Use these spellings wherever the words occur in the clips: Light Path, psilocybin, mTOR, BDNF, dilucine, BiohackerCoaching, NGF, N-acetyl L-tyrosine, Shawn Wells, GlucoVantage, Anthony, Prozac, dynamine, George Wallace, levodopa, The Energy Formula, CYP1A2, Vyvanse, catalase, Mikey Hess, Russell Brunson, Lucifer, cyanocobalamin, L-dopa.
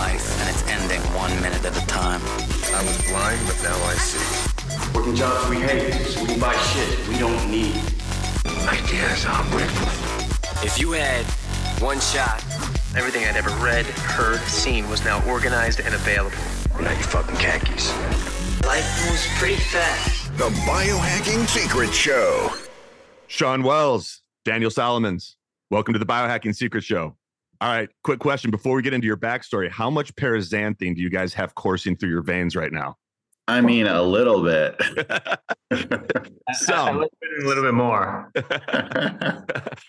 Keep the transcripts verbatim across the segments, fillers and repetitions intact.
life, and it's ending one minute at a time. I was blind, but now I see. Working jobs we hate, so we can buy shit we don't need. Ideas are worthless. If you had one shot, everything I'd ever read, heard, seen was now organized and available. We're not your fucking khakis. Life moves pretty fast. The Biohacking Secrets Show. Shawn Wells, Daniel Solomons, welcome to the Biohacking Secrets Show. All right, quick question before we get into your backstory. How much paraxanthine do you guys have coursing through your veins right now? I mean, a little bit. Some. A little bit, a little bit more.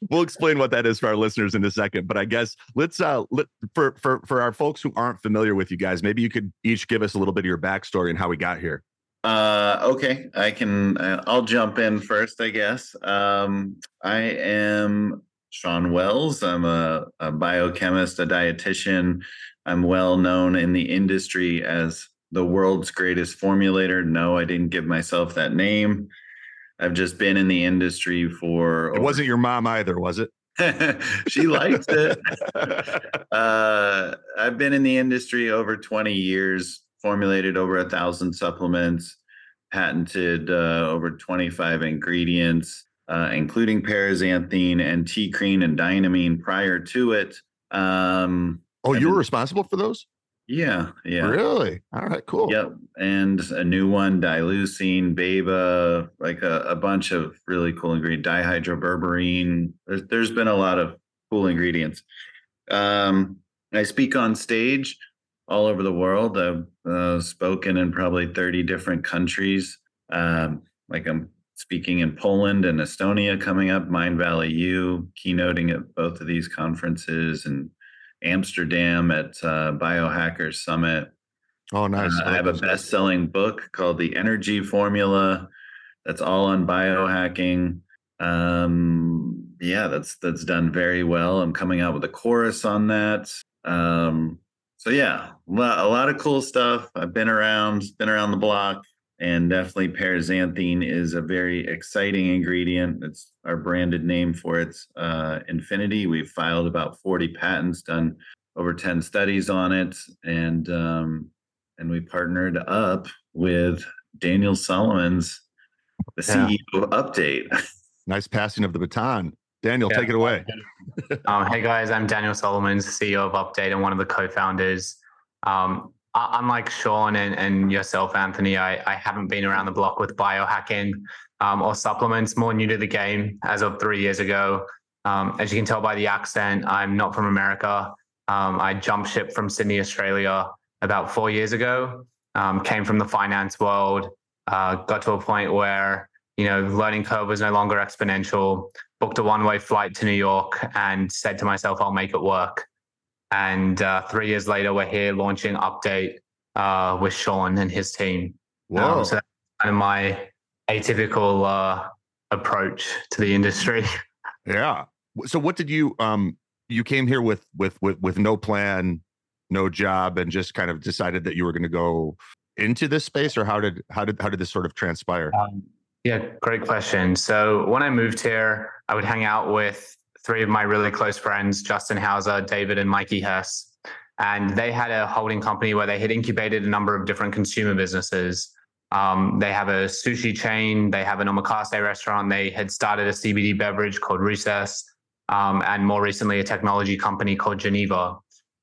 We'll explain what that is for our listeners in a second. But I guess let's, uh, let, for, for, for our folks who aren't familiar with you guys, maybe you could each give us a little bit of your backstory and how we got here. Uh, okay, I can, I'll jump in first, I guess. Um, I am Shawn Wells. I'm a, a biochemist, a dietitian. I'm well known in the industry as the world's greatest formulator. No, I didn't give myself that name. I've just been in the industry for... It over... wasn't your mom either, was it? She liked it. uh, I've been in the industry over twenty years, formulated over a thousand supplements, patented uh, over twenty-five ingredients, Uh, including paraxanthine and theacrine and dynamine prior to it. Um, oh, you were responsible for those? Yeah, yeah. Really? All right, cool. Yep, and a new one, dilucine, baba, like a, a bunch of really cool ingredients, dihydroberberine. There's, there's been a lot of cool ingredients. Um, I speak on stage all over the world. I've uh, spoken in probably thirty different countries. Um, like I'm speaking in Poland and Estonia coming up, Mind Valley U, keynoting at both of these conferences, and Amsterdam at uh, Biohackers Summit. Oh, nice. Uh, I have a best-selling book called The Energy Formula. That's all on biohacking. Um, yeah, that's that's done very well. I'm coming out with a chorus on that. Um, so yeah, a lot of cool stuff. I've been around, been around the block. And definitely paraxanthine is a very exciting ingredient. It's our branded name for its uh, infinity. We've filed about forty patents, done over ten studies on it. And um, and we partnered up with Daniel Solomons, the yeah. C E O of Update. Nice passing of the baton. Daniel, yeah. take it away. um, hey, guys, I'm Daniel Solomons, C E O of Update and one of the co-founders. Um, Unlike Shawn and, and yourself, Anthony, I, I haven't been around the block with biohacking um, or supplements, more new to the game as of three years ago. Um, as you can tell by the accent, I'm not from America. Um, I jumped ship from Sydney, Australia about four years ago, um, came from the finance world, uh, got to a point where, you know, learning curve was no longer exponential, booked a one-way flight to New York and said to myself, I'll make it work. And uh, three years later, we're here launching Update uh, with Shawn and his team. Wow! Um, so that's kind of my atypical uh, approach to the industry. Yeah. So what did you, um, you came here with, with, with, with no plan, no job, and just kind of decided that you were going to go into this space, or how did, how did, how did this sort of transpire? Um, yeah, great question. So when I moved here, I would hang out with three of my really close friends, Justin Hauser, David, and Mikey Hess. And they had a holding company where they had incubated a number of different consumer businesses. Um, they have a sushi chain. They have an omakase restaurant. They had started a C B D beverage called Recess. Um, and more recently, a technology company called Geneva,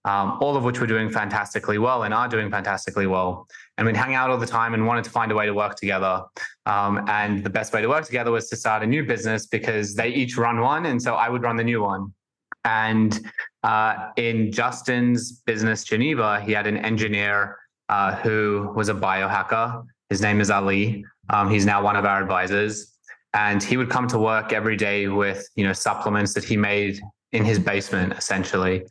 um, all of which were doing fantastically well and are doing fantastically well. And we'd hang out all the time and wanted to find a way to work together. Um, and the best way to work together was to start a new business because they each run one. And so I would run the new one. And uh, in Justin's business, Geneva, he had an engineer uh, who was a biohacker. His name is Ali. Um, he's now one of our advisors. And he would come to work every day with, you know, supplements that he made in his basement, essentially.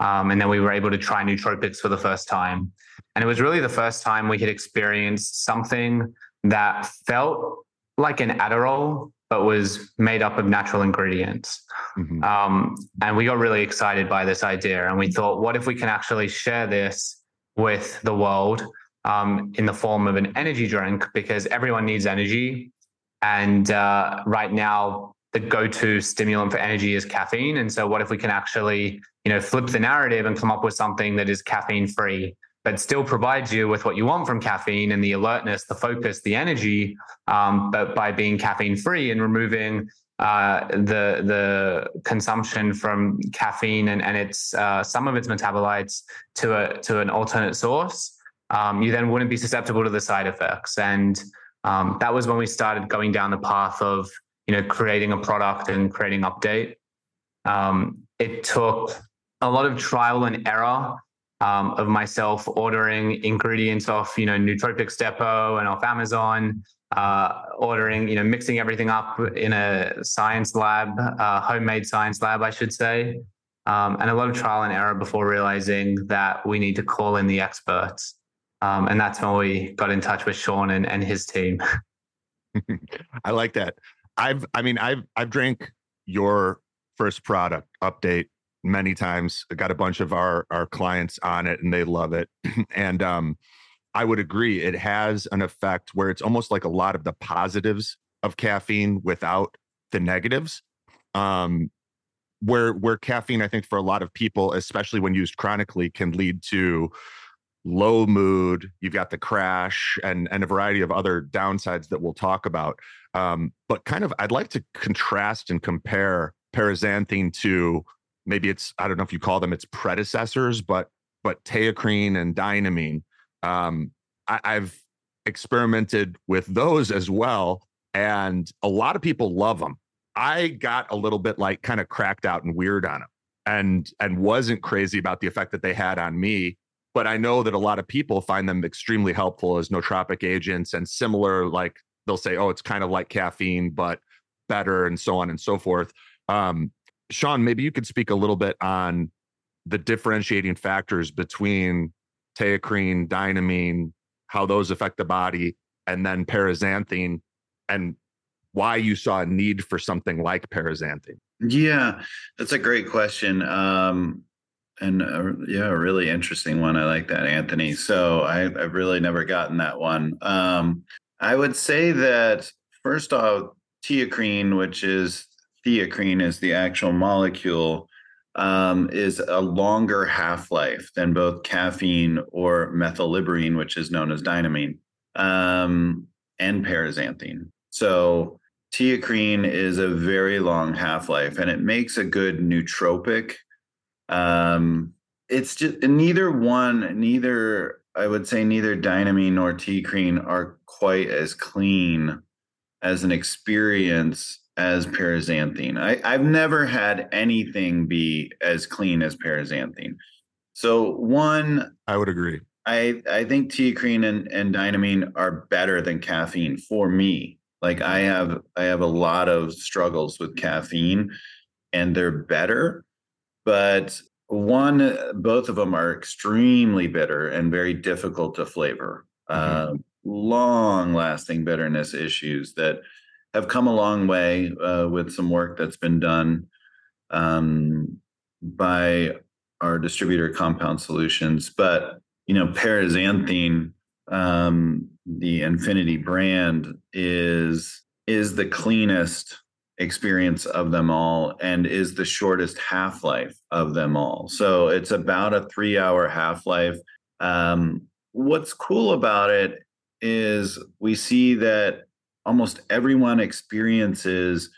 Um, and then we were able to try nootropics for the first time. And it was really the first time we had experienced something that felt like an Adderall, but was made up of natural ingredients. Mm-hmm. Um, and we got really excited by this idea. And we thought, what if we can actually share this with the world um, in the form of an energy drink? Because everyone needs energy. And uh, right now, the go-to stimulant for energy is caffeine. And so what if we can actually, you know, flip the narrative and come up with something that is caffeine-free, but still provides you with what you want from caffeine and the alertness, the focus, the energy, um, but by being caffeine-free and removing uh, the the consumption from caffeine and, and its uh, some of its metabolites to a to an alternate source, um, you then wouldn't be susceptible to the side effects. And um, that was when we started going down the path of, you know, creating a product and creating Update. Um, it took a lot of trial and error um, of myself ordering ingredients off, you know, Nootropics Depot and off Amazon, uh, ordering, you know, mixing everything up in a science lab, uh, homemade science lab, I should say. Um, and a lot of trial and error before realizing that we need to call in the experts. Um, and that's when we got in touch with Shawn and, and his team. I like that. I've, I mean, I've, I've drank your first product Update many times. I got a bunch of our, our clients on it and they love it. And, um, I would agree. It has an effect where it's almost like a lot of the positives of caffeine without the negatives, um, where, where caffeine, I think for a lot of people, especially when used chronically, can lead to low mood. You've got the crash and, and a variety of other downsides that we'll talk about. Um, but kind of, I'd like to contrast and compare paraxanthine to maybe it's, I don't know if you call them its predecessors, but, but theacrine and dynamine. Um, I, I've experimented with those as well. And a lot of people love them. I got a little bit like kind of cracked out and weird on them and, and wasn't crazy about the effect that they had on me. But I know that a lot of people find them extremely helpful as nootropic agents and similar, like they'll say, oh, it's kind of like caffeine, but better and so on and so forth. Um, Shawn, maybe you could speak a little bit on the differentiating factors between theacrine, dynamine, how those affect the body, and then paraxanthine and why you saw a need for something like paraxanthine. Yeah, that's a great question. Um, And uh, yeah, a really interesting one. I like that, Anthony. So I, I've really never gotten that one. Um, I would say that first off, theacrine, which is theacrine is the actual molecule, um, is a longer half-life than both caffeine or methylberine, which is known as dynamine, um, and paraxanthine. So theacrine is a very long half-life, and it makes a good nootropic. Um, it's just neither one, neither, I would say neither dynamine nor theacrine are quite as clean as an experience as paraxanthine. I, I've never had anything be as clean as paraxanthine. So one, I would agree. I, I think theacrine and, and dynamine are better than caffeine for me. Like I have, I have a lot of struggles with caffeine and they're better. But one, both of them are extremely bitter and very difficult to flavor. Mm-hmm. Uh, long-lasting bitterness issues that have come a long way uh, with some work that's been done um, by our distributor Compound Solutions. But, you know, paraxanthine, um, the Infinity brand, is is the cleanest experience of them all and is the shortest half-life of them all. So it's about a three-hour half-life. Um, what's cool about it is we see that almost everyone experiences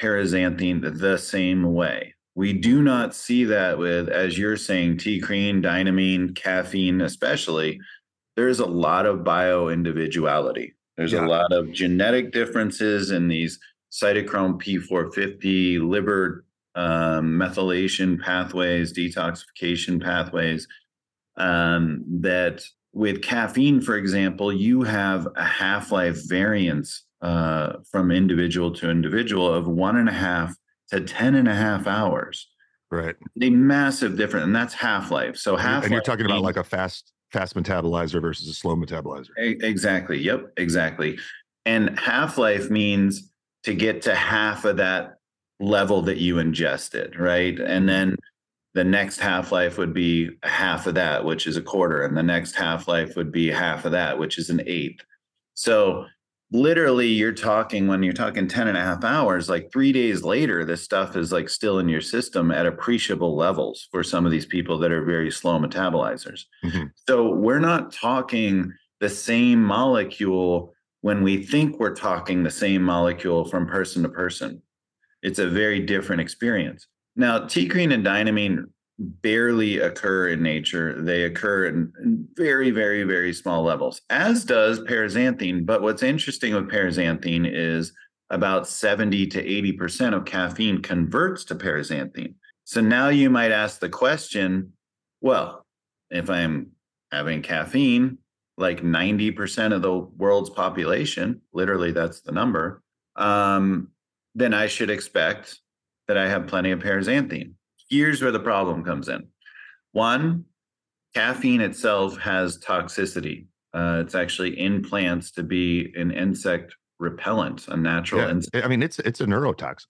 paraxanthine the same way. We do not see that with, as you're saying, theacrine, dynamine, caffeine especially. There's a lot of bio-individuality. There's yeah. a lot of genetic differences in these cytochrome P four fifty, liver um, methylation pathways, detoxification pathways, um, that with caffeine, for example, you have a half-life variance uh, from individual to individual of one and a half to ten and a half hours. Right. A massive difference, and that's half-life. So half-life. And you're talking about like a fast, fast metabolizer versus a slow metabolizer. Exactly. Yep, exactly. And half-life means to get to half of that level that you ingested, right? And then the next half-life would be half of that, which is a quarter. And the next half-life would be half of that, which is an eighth. So literally you're talking, when you're talking ten and a half hours, like three days later, this stuff is like still in your system at appreciable levels for some of these people that are very slow metabolizers. Mm-hmm. So we're not talking the same molecule when we think we're talking the same molecule from person to person. It's a very different experience. Now, theacrine and dynamine barely occur in nature. They occur in very, very, very small levels, as does paraxanthine. But what's interesting with paraxanthine is about seventy to eighty percent of caffeine converts to paraxanthine. So now you might ask the question, well, if I'm having caffeine, like ninety percent of the world's population, literally that's the number, um, then I should expect that I have plenty of paraxanthine. Here's where the problem comes in. One, caffeine itself has toxicity. Uh, it's actually in plants to be an insect repellent, a natural yeah. insect. I mean, it's it's a neurotoxin.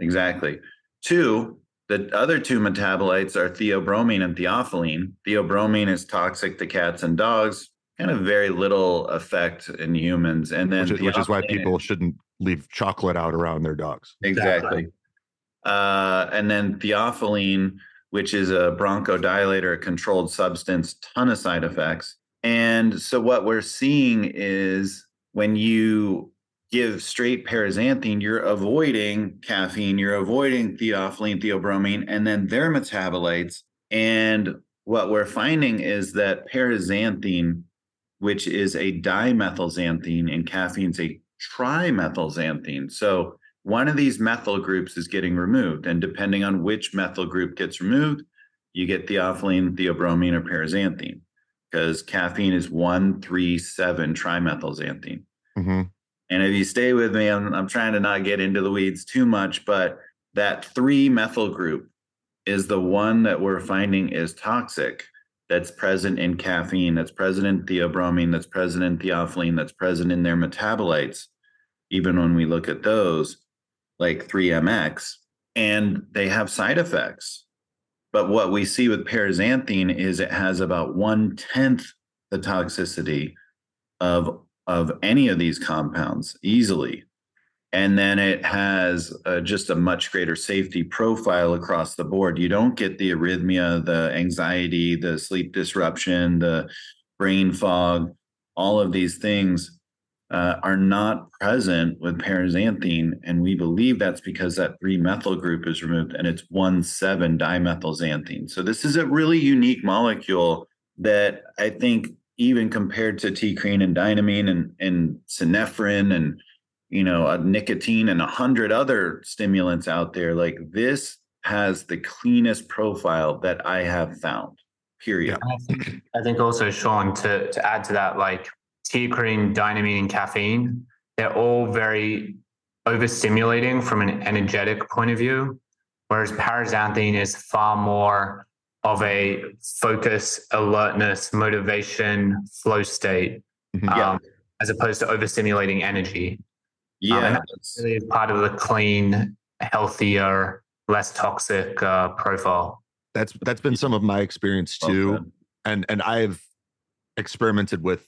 Exactly. Two, the other two metabolites are theobromine and theophylline. Theobromine is toxic to cats and dogs, kind of very little effect in humans. And then Which, which is why people shouldn't leave chocolate out around their dogs. Exactly. Uh, and then theophylline, which is a bronchodilator, a controlled substance, ton of side effects. And so what we're seeing is when you give straight paraxanthine, you're avoiding caffeine, you're avoiding theophylline, theobromine, and then their metabolites. And what we're finding is that paraxanthine, which is a dimethylxanthine, and caffeine's a trimethylxanthine. So one of these methyl groups is getting removed, and depending on which methyl group gets removed, you get theophylline, theobromine, or paraxanthine, because caffeine is one three seven trimethylxanthine. Mm-hmm. And if you stay with me, I'm, I'm trying to not get into the weeds too much, but that three methyl group is the one that we're finding is toxic, that's present in caffeine, that's present in theobromine, that's present in theophylline, that's present in their metabolites, even when we look at those, like three M X, and they have side effects. But what we see with paraxanthine is it has about one-tenth the toxicity of, of any of these compounds easily. And then it has uh, just a much greater safety profile across the board. You don't get the arrhythmia, the anxiety, the sleep disruption, the brain fog. All of these things uh, are not present with paraxanthine. And we believe that's because that three-methyl group is removed, and it's one seven dimethylxanthine. So this is a really unique molecule that I think, even compared to theacrine and dynamine and, and synephrine and you know, a nicotine and a hundred other stimulants out there, like this has the cleanest profile that I have found, period. Yeah. I, think, I think also, Shawn, to, to add to that, like theacrine, dynamine, and caffeine, they're all very overstimulating from an energetic point of view, whereas paraxanthine is far more of a focus, alertness, motivation, flow state, mm-hmm. um, yeah. as opposed to overstimulating energy. Yeah, um, and that's really part of the clean, healthier, less toxic uh, profile. That's that's been some of my experience too, okay. and and I've experimented with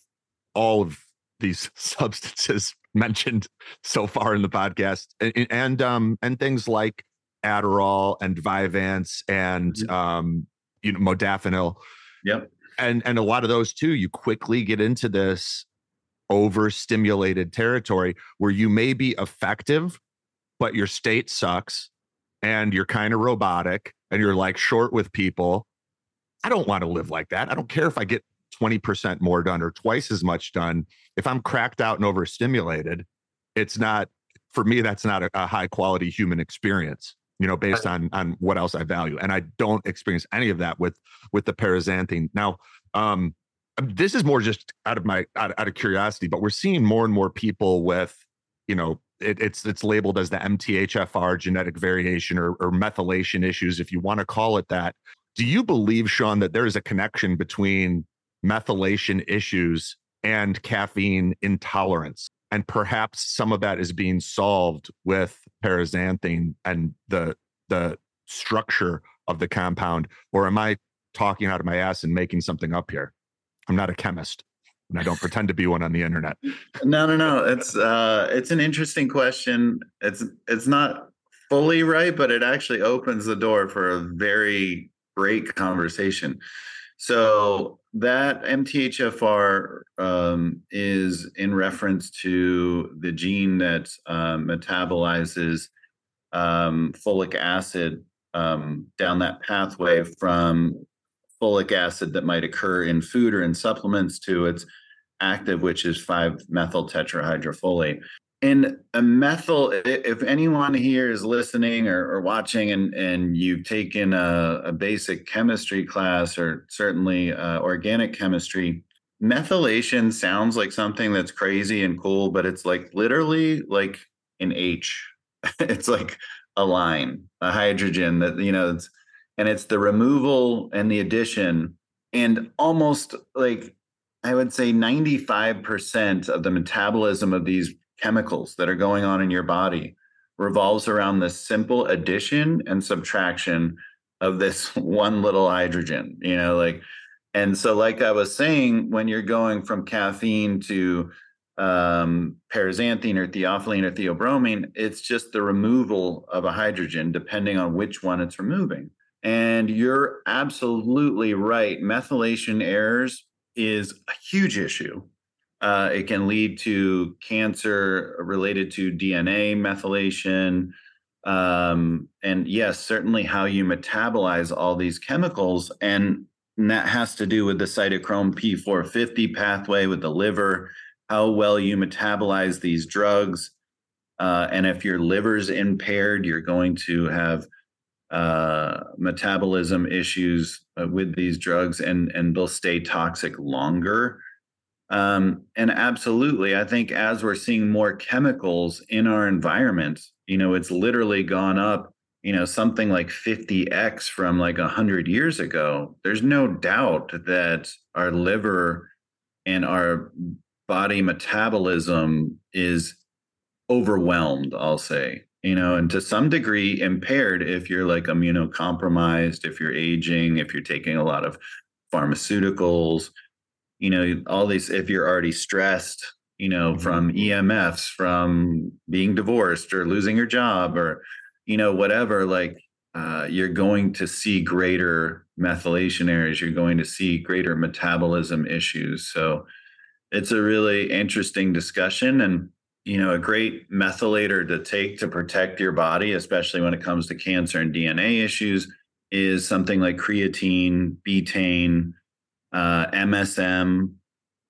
all of these substances mentioned so far in the podcast, and and, um, and things like Adderall and Vyvanse and mm-hmm. um, you know, modafinil. Yep, and and a lot of those too. You quickly get into this overstimulated territory where you may be effective, but your state sucks and you're kind of robotic and you're like short with people. I don't want to live like that. I don't care if I get twenty percent more done or twice as much done. If I'm cracked out and overstimulated, it's not, for me, that's not a, a high quality human experience, you know, based on, on what else I value. And I don't experience any of that with, with the paraxanthine. Now, um, this is more just out of my out, out of curiosity, but we're seeing more and more people with, you know, it, it's it's labeled as the M T H F R genetic variation or, or methylation issues, if you want to call it that. Do you believe, Shawn, that there is a connection between methylation issues and caffeine intolerance, and perhaps some of that is being solved with paraxanthine and the the structure of the compound? Or am I talking out of my ass and making something up here? I'm not a chemist. and I don't pretend to be one on the internet. No, no, no. It's uh, it's an interesting question. It's it's not fully right, but it actually opens the door for a very great conversation. So that M T H F R um, is in reference to the gene that um, metabolizes um, folic acid um, down that pathway from folic acid that might occur in food or in supplements to its active, which is five-methyl tetrahydrofolate. And a methyl, if anyone here is listening or, or watching and, and you've taken a, a basic chemistry class or certainly uh, organic chemistry, methylation sounds like something that's crazy and cool, but it's like literally like an H. It's like a line, a hydrogen that, you know, it's, and it's the removal and the addition. And almost like I would say ninety-five percent of the metabolism of these chemicals that are going on in your body revolves around the simple addition and subtraction of this one little hydrogen, you know, like, and so like I was saying, when you're going from caffeine to um, paraxanthine or theophylline or theobromine, it's just the removal of a hydrogen, depending on which one it's removing. And you're absolutely right. Methylation errors is a huge issue. Uh, it can lead to cancer related to D N A methylation. Um, and yes, certainly how you metabolize all these chemicals. And that has to do with the cytochrome P four fifty pathway with the liver, how well you metabolize these drugs. Uh, and if your liver's impaired, you're going to have Uh, metabolism issues uh, with these drugs, and, and they'll stay toxic longer. Um, and absolutely, I think as we're seeing more chemicals in our environment, you know, it's literally gone up, you know, something like fifty X from like one hundred years ago. There's no doubt that our liver and our body metabolism is overwhelmed, I'll say. You know, and to some degree impaired if you're like immunocompromised, if you're aging, if you're taking a lot of pharmaceuticals, you know, all these, if you're already stressed, you know, mm-hmm. from E M Fs, from being divorced or losing your job or, you know, whatever, like uh, you're going to see greater methylation errors, you're going to see greater metabolism issues. So it's a really interesting discussion. And you know, a great methylator to take to protect your body, especially when it comes to cancer and D N A issues, is something like creatine, betaine, uh, M S M.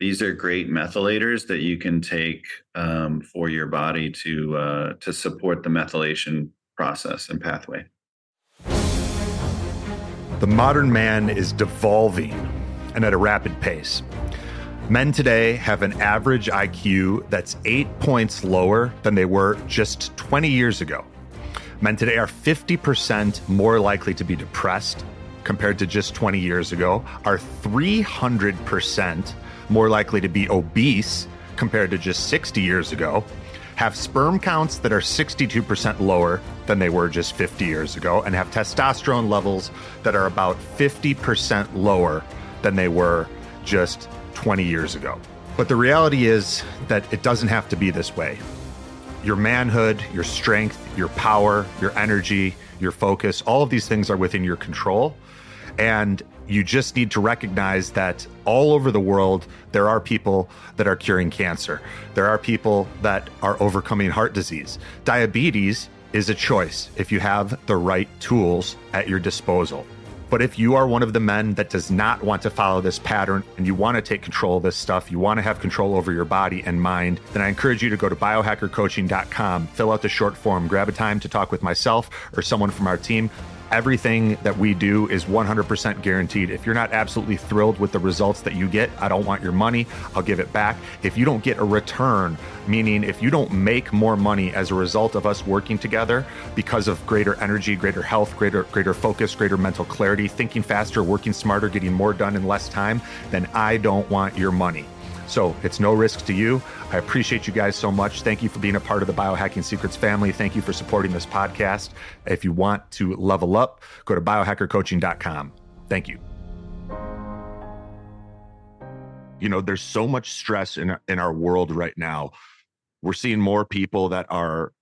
These are great methylators that you can take um, for your body to uh, to support the methylation process and pathway. The modern man is devolving and at a rapid pace. Men today have an average I Q that's eight points lower than they were just twenty years ago. Men today are fifty percent more likely to be depressed compared to just twenty years ago, are three hundred percent more likely to be obese compared to just sixty years ago, have sperm counts that are sixty-two percent lower than they were just fifty years ago, and have testosterone levels that are about fifty percent lower than they were just twenty years ago. But the reality is that it doesn't have to be this way. Your manhood, your strength, your power, your energy, your focus, all of these things are within your control. And you just need to recognize that all over the world, there are people that are curing cancer. There are people that are overcoming heart disease. Diabetes is a choice if you have the right tools at your disposal. But if you are one of the men that does not want to follow this pattern and you want to take control of this stuff, you want to have control over your body and mind, then I encourage you to go to biohacker coaching dot com, fill out the short form, grab a time to talk with myself or someone from our team. Everything that we do is one hundred percent guaranteed. If you're not absolutely thrilled with the results that you get, I don't want your money, I'll give it back. If you don't get a return, meaning if you don't make more money as a result of us working together because of greater energy, greater health, greater greater focus, greater mental clarity, thinking faster, working smarter, getting more done in less time, then I don't want your money. So it's no risk to you. I appreciate you guys so much. Thank you for being a part of the Biohacking Secrets family. Thank you for supporting this podcast. If you want to level up, go to biohacker coaching dot com. Thank you. You know, there's so much stress in, in our world right now. We're seeing more people that are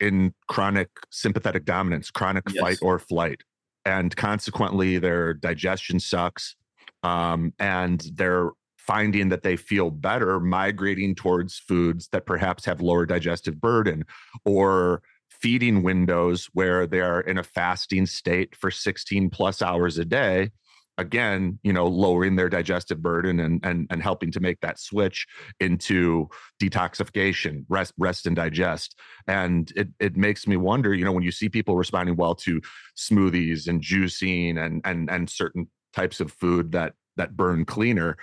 in chronic sympathetic dominance, chronic yes. fight or flight. And consequently, their digestion sucks. Um, and they're finding that they feel better migrating towards foods that perhaps have lower digestive burden, or feeding windows where they are in a fasting state for sixteen plus hours a day. Again, you know, lowering their digestive burden and and and helping to make that switch into detoxification, rest, rest and digest. And it it makes me wonder, you know, when you see people responding well to smoothies and juicing and and and certain types of food that that burn cleaner,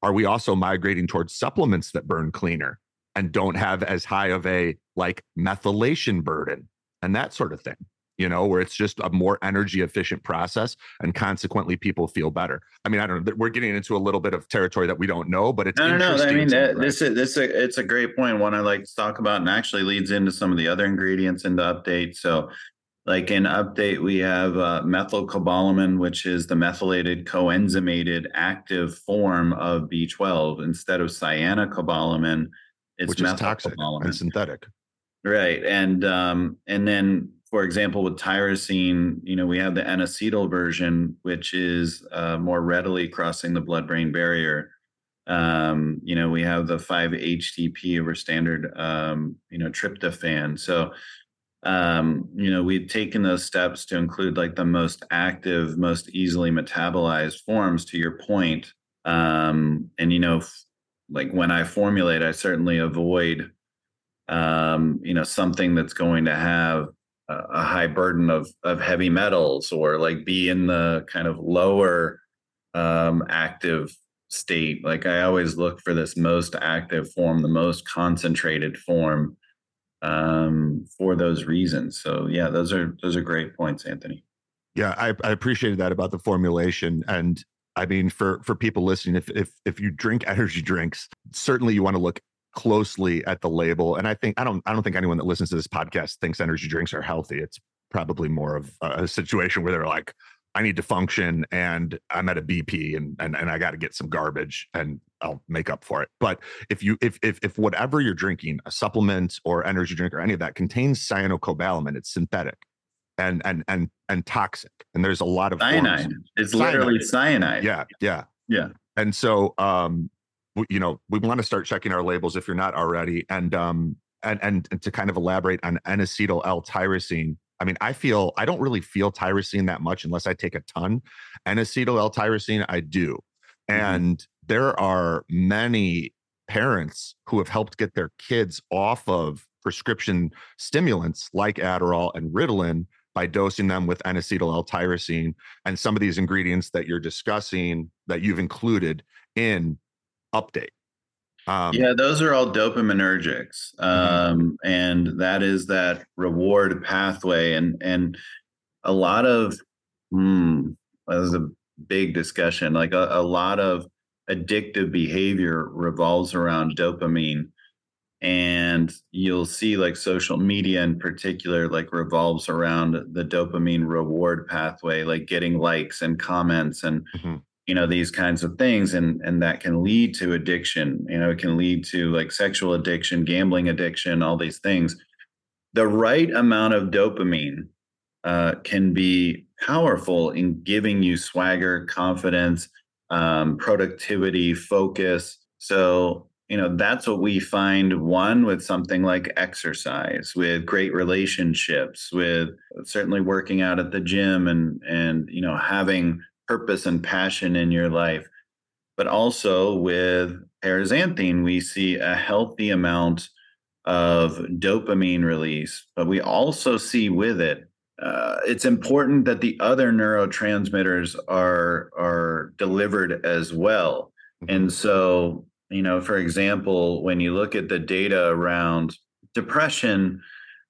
are we also migrating towards supplements that burn cleaner and don't have as high of a like methylation burden and that sort of thing? You know, where it's just a more energy efficient process, and consequently people feel better. I mean, I don't know, we're getting into a little bit of territory that we don't know, but it's interesting. I mean, that, right? this is, this is a, it's a great point. One I like to talk about, and actually leads into some of the other ingredients in the update. So like in update, we have uh, methylcobalamin, which is the methylated coenzymated active form of B twelve. Instead of cyanocobalamin, it's which is toxic and synthetic. Right. And, um, and then, for example, with tyrosine, you know, we have the N-acetyl version, which is uh, more readily crossing the blood-brain barrier. Um, you know, we have the five H T P over standard, um, you know, tryptophan. So, um, you know, we've taken those steps to include like the most active, most easily metabolized forms, to your point. Um, and, you know, f- like when I formulate, I certainly avoid, um, you know, something that's going to have a high burden of of heavy metals, or like be in the kind of lower um, active state. Like I always look for this most active form, the most concentrated form, um, for those reasons. So yeah, those are those are great points, Anthony. Yeah, I, I appreciated that about the formulation. And I mean, for for people listening, if if if you drink energy drinks, certainly you want to look closely at the label. And I think I don't I don't think anyone that listens to this podcast thinks energy drinks are healthy. It's probably more of a situation where they're like, I need to function and I'm at a B P and and, and I got to get some garbage and I'll make up for it. But if you if if if whatever you're drinking, a supplement or energy drink or any of that, contains cyanocobalamin, it's synthetic and and and and toxic. And there's a lot of cyanide. Forms. It's cyanide. Literally cyanide. Yeah, yeah. Yeah. And so um you know, we want to start checking our labels if you're not already. And um and and, and to kind of elaborate on N-acetyl L-tyrosine, I mean, I feel I don't really feel tyrosine that much unless I take a ton. N-acetyl L-tyrosine, I do. And mm-hmm. there are many parents who have helped get their kids off of prescription stimulants like Adderall and Ritalin by dosing them with N-acetyl L-tyrosine and some of these ingredients that you're discussing that you've included in Update. Um, yeah, those are all dopaminergics, um, mm-hmm. and that is that reward pathway, and and a lot of mm, that was a big discussion. Like a, a lot of addictive behavior revolves around dopamine, and you'll see like social media in particular like revolves around the dopamine reward pathway, like getting likes and comments and. Mm-hmm. You know, these kinds of things, and and that can lead to addiction. You know, it can lead to like sexual addiction, gambling addiction, all these things. The right amount of dopamine uh, can be powerful in giving you swagger, confidence, um, productivity, focus. So, you know, that's what we find, one, with something like exercise, with great relationships, with certainly working out at the gym and, and you know, having purpose and passion in your life. But also with paraxanthine, we see a healthy amount of dopamine release, but we also see with it, uh, it's important that the other neurotransmitters are, are delivered as well. Mm-hmm. And so, you know, for example, when you look at the data around depression,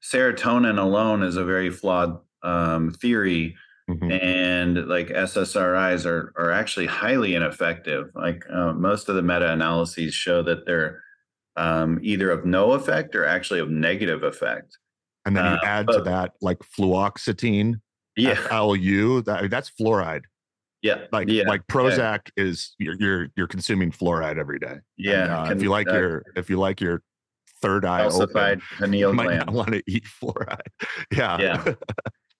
serotonin alone is a very flawed um, theory. Mm-hmm. And like S S R Is are are actually highly ineffective. Like uh, most of the meta-analyses show that they're um, either of no effect or actually of negative effect. And then you uh, add but, to that like fluoxetine, yeah. F L U, that, that's fluoride. Yeah. Like, yeah. like Prozac yeah. is you're, you're, you're consuming fluoride every day. Yeah. And, uh, can, if you like uh, your, if you like your third eye, open, pineal you might gland. Not want to eat fluoride. Yeah. Yeah.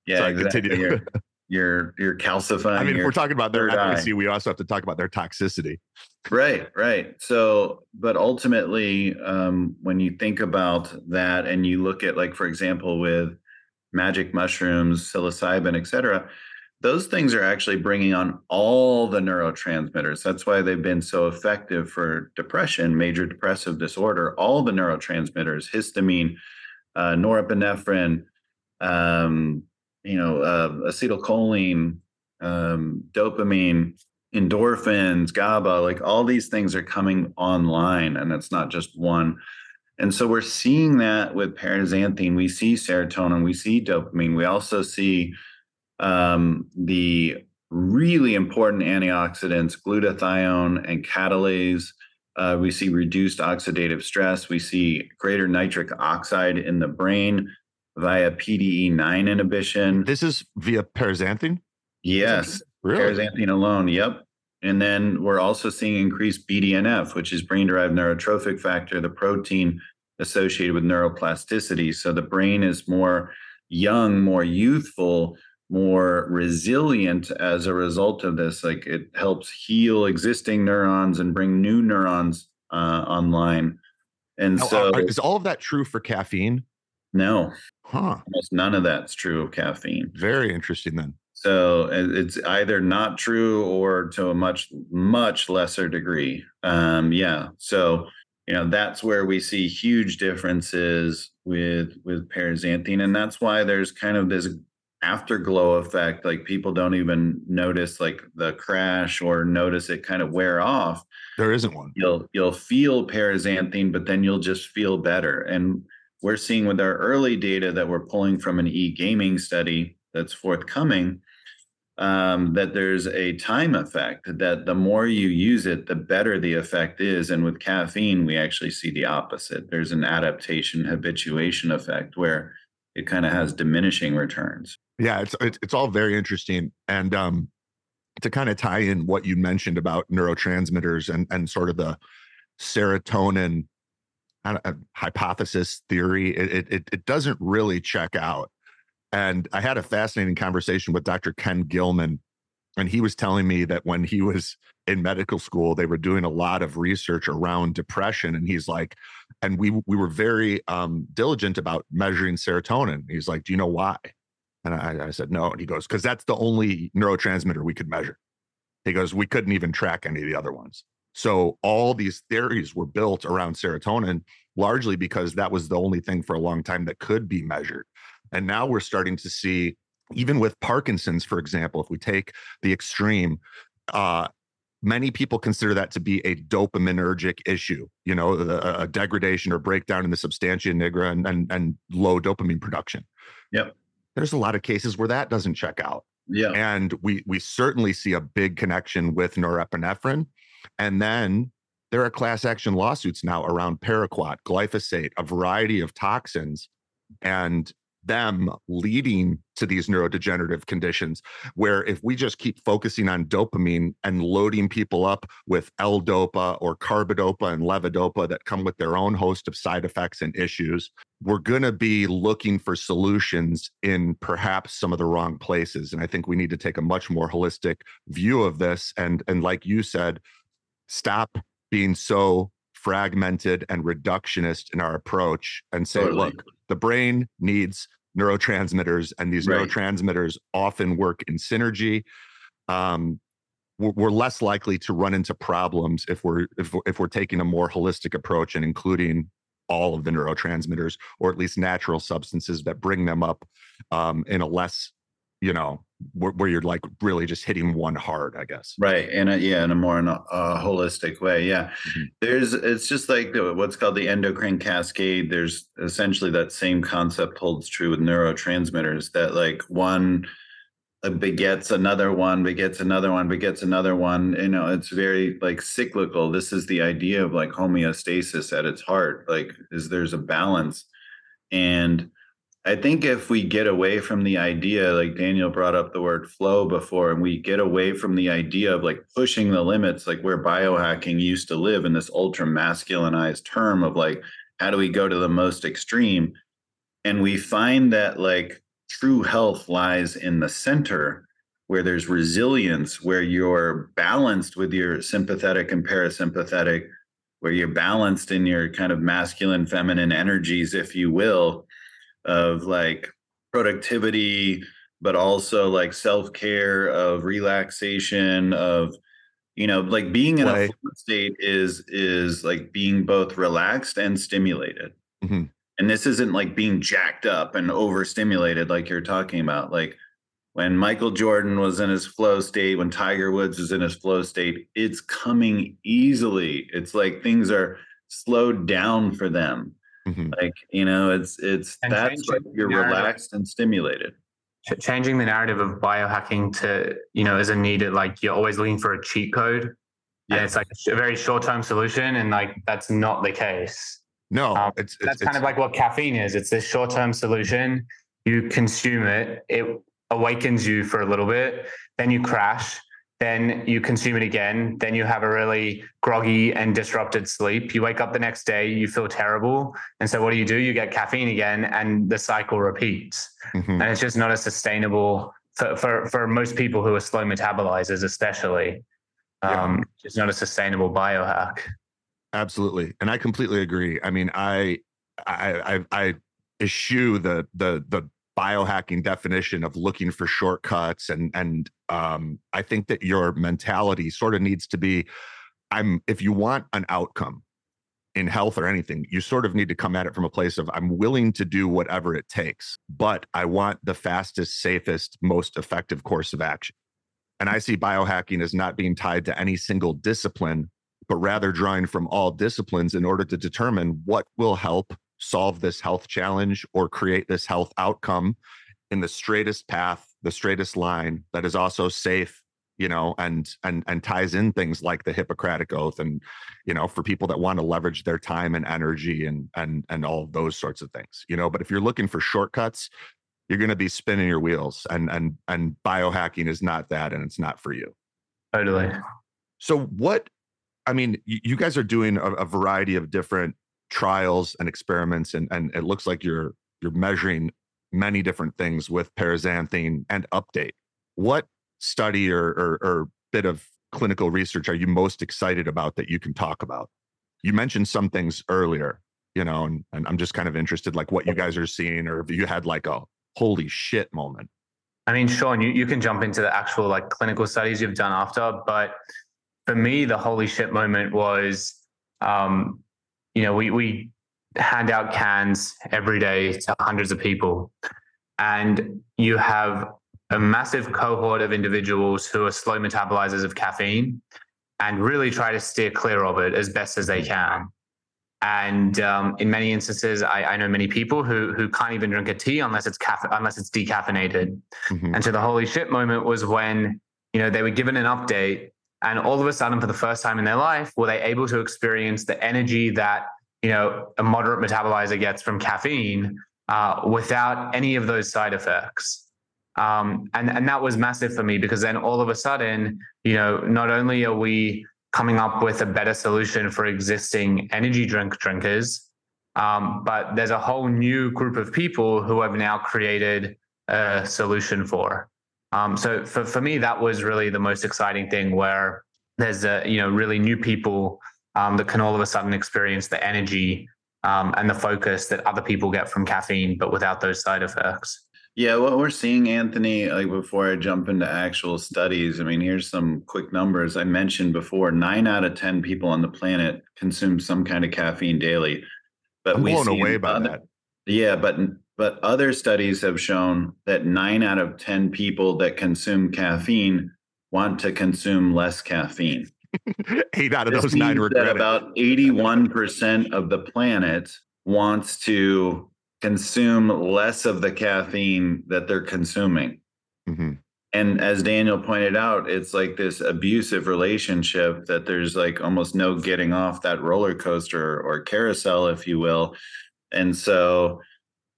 Yeah. So exactly. You're, you're, you're calcifying. I mean, if we're talking about their efficacy, we also have to talk about their toxicity. Right. Right. So, but ultimately, um, when you think about that and you look at, like, for example, with magic mushrooms, psilocybin, et cetera, those things are actually bringing on all the neurotransmitters. That's why they've been so effective for depression, major depressive disorder, all the neurotransmitters, histamine, uh, norepinephrine, um, you know, uh, acetylcholine, um, dopamine, endorphins, GABA, like all these things are coming online, and it's not just one. And so we're seeing that with paraxanthine. We see serotonin, we see dopamine. We also see um, the really important antioxidants, glutathione and catalase. Uh, we see reduced oxidative stress. We see greater nitric oxide in the brain via P D E nine inhibition. This is via paraxanthine? Yes. Really? Paraxanthine alone, yep. And then we're also seeing increased B D N F, which is brain-derived neurotrophic factor, the protein associated with neuroplasticity. So the brain is more young, more youthful, more resilient as a result of this. Like, it helps heal existing neurons and bring new neurons uh, online. And now, so are, is all of that true for caffeine? No. Huh. Almost none of that's true of caffeine. Very interesting then. So it's either not true or to a much, much lesser degree. Um, yeah. So, you know, that's where we see huge differences with, with paraxanthine. And that's why there's kind of this afterglow effect. Like, people don't even notice, like, the crash or notice it kind of wear off. There isn't one. You'll, you'll feel paraxanthine, but then you'll just feel better. And we're seeing with our early data that we're pulling from an e-gaming study that's forthcoming, Um, that there's a time effect, that the more you use it, the better the effect is. And with caffeine, we actually see the opposite. There's an adaptation, habituation effect where it kind of has diminishing returns. Yeah, it's, it's, it's all very interesting. And um, to kind of tie in what you mentioned about neurotransmitters and, and sort of the serotonin I don't know, hypothesis theory, it, it, it doesn't really check out. And I had a fascinating conversation with Doctor Ken Gilman, and he was telling me that when he was in medical school, they were doing a lot of research around depression. And he's like, and we we were very um, diligent about measuring serotonin. He's like, do you know why? And I, I said, no. And he goes, because that's the only neurotransmitter we could measure. He goes, we couldn't even track any of the other ones. So all these theories were built around serotonin, largely because that was the only thing for a long time that could be measured. And now we're starting to see, even with Parkinson's, for example, if we take the extreme, uh, many people consider that to be a dopaminergic issue, you know, a, a degradation or breakdown in the substantia nigra and, and, and low dopamine production. Yep. There's a lot of cases where that doesn't check out. Yeah. And we, we certainly see a big connection with norepinephrine. And then there are class action lawsuits now around paraquat, glyphosate, a variety of toxins, and them leading to these neurodegenerative conditions, where if we just keep focusing on dopamine and loading people up with L-dopa or carbidopa and levodopa that come with their own host of side effects and issues, we're going to be looking for solutions in perhaps some of the wrong places. And I think we need to take a much more holistic view of this. And, and like you said, stop being so fragmented and reductionist in our approach and say, totally. Look, the brain needs neurotransmitters, and these right. neurotransmitters often work in synergy. Um, we're, we're less likely to run into problems if we're if we're, if we're taking a more holistic approach and including all of the neurotransmitters, or at least natural substances that bring them up um, in a less, you know, where, where you're like really just hitting one hard, I guess. Right. And yeah, in a more in a, uh, holistic way. Yeah. Mm-hmm. There's, it's just like the, what's called the endocrine cascade. There's essentially that same concept holds true with neurotransmitters, that like one begets another one, begets another one, begets another one. You know, it's very like cyclical. This is the idea of like homeostasis at its heart. Like, is there's a balance. And I think if we get away from the idea, like Daniel brought up the word flow before, and we get away from the idea of like pushing the limits, like where biohacking used to live in this ultra masculinized term of like, how do we go to the most extreme? And we find that like true health lies in the center, where there's resilience, where you're balanced with your sympathetic and parasympathetic, where you're balanced in your kind of masculine, feminine energies, if you will, of like productivity, but also like self-care, of relaxation, of, you know, like being in right. a flow state is, is like being both relaxed and stimulated. Mm-hmm. And this isn't like being jacked up and overstimulated like you're talking about. Like when Michael Jordan was in his flow state, when Tiger Woods is in his flow state, it's coming easily. It's like things are slowed down for them. Mm-hmm. Like, you know, it's, it's, and that's like you're relaxed and stimulated. Changing the narrative of biohacking to, you know, is a need that like you're always looking for a cheat code. Yeah. And it's like a very short-term solution. And like, that's not the case. No, um, it's, it's, that's it's, kind of like what caffeine is. It's this short-term solution. You consume it. It awakens you for a little bit. Then you crash. Then you consume it again. Then you have a really groggy and disrupted sleep. You wake up the next day, you feel terrible. And so what do you do? You get caffeine again, and the cycle repeats. Mm-hmm. And it's just not as sustainable for, for, for most people who are slow metabolizers, especially. Um, yeah. It's not a sustainable biohack. Absolutely. And I completely agree. I mean, I, I, I, I eschew the, the, the, biohacking definition of looking for shortcuts. And, and um, I think that your mentality sort of needs to be, I'm, if you want an outcome in health or anything, you sort of need to come at it from a place of, I'm willing to do whatever it takes, but I want the fastest, safest, most effective course of action. And I see biohacking as not being tied to any single discipline, but rather drawing from all disciplines in order to determine what will help solve this health challenge or create this health outcome in the straightest path, the straightest line that is also safe, you know, and, and, and ties in things like the Hippocratic Oath and, you know, for people that want to leverage their time and energy and, and, and all those sorts of things, you know, but if you're looking for shortcuts, you're going to be spinning your wheels, and, and, and biohacking is not that, and it's not for you. Totally. So what, I mean, you guys are doing a, a variety of different trials and experiments, and and it looks like you're you're measuring many different things with paraxanthine and Update. What study or, or or bit of clinical research are you most excited about that you can talk about? You mentioned some things earlier, you know, and, and I'm just kind of interested, like what you guys are seeing, or if you had like a holy shit moment. I mean, Shawn, you, you can jump into the actual like clinical studies you've done after, but for me, the holy shit moment was, um, you know, we, we hand out cans every day to hundreds of people, and you have a massive cohort of individuals who are slow metabolizers of caffeine and really try to steer clear of it as best as they can. And um, in many instances, I, I know many people who who can't even drink a tea unless it's caffe- unless it's decaffeinated. Mm-hmm. And so the holy shit moment was when, you know, they were given an update. And all of a sudden, for the first time in their life, were they able to experience the energy that, you know, a moderate metabolizer gets from caffeine uh, without any of those side effects. Um, and, and that was massive for me, because then all of a sudden, you know, not only are we coming up with a better solution for existing energy drink drinkers, um, but there's a whole new group of people who have now created a solution for. Um, so for, for me, that was really the most exciting thing, where there's a, you know, really new people um, that can all of a sudden experience the energy um, and the focus that other people get from caffeine, but without those side effects. Yeah, what we're seeing, Anthony, like before I jump into actual studies, I mean, here's some quick numbers. I mentioned before, nine out of ten people on the planet consume some kind of caffeine daily. But I'm blown away by that. Yeah, but... But other studies have shown that nine out of ten people that consume caffeine want to consume less caffeine. Eight out of this those nine regret that it. About eighty-one percent of the planet wants to consume less of the caffeine that they're consuming. Mm-hmm. And as Daniel pointed out, it's like this abusive relationship that there's like almost no getting off that roller coaster or carousel, if you will. And so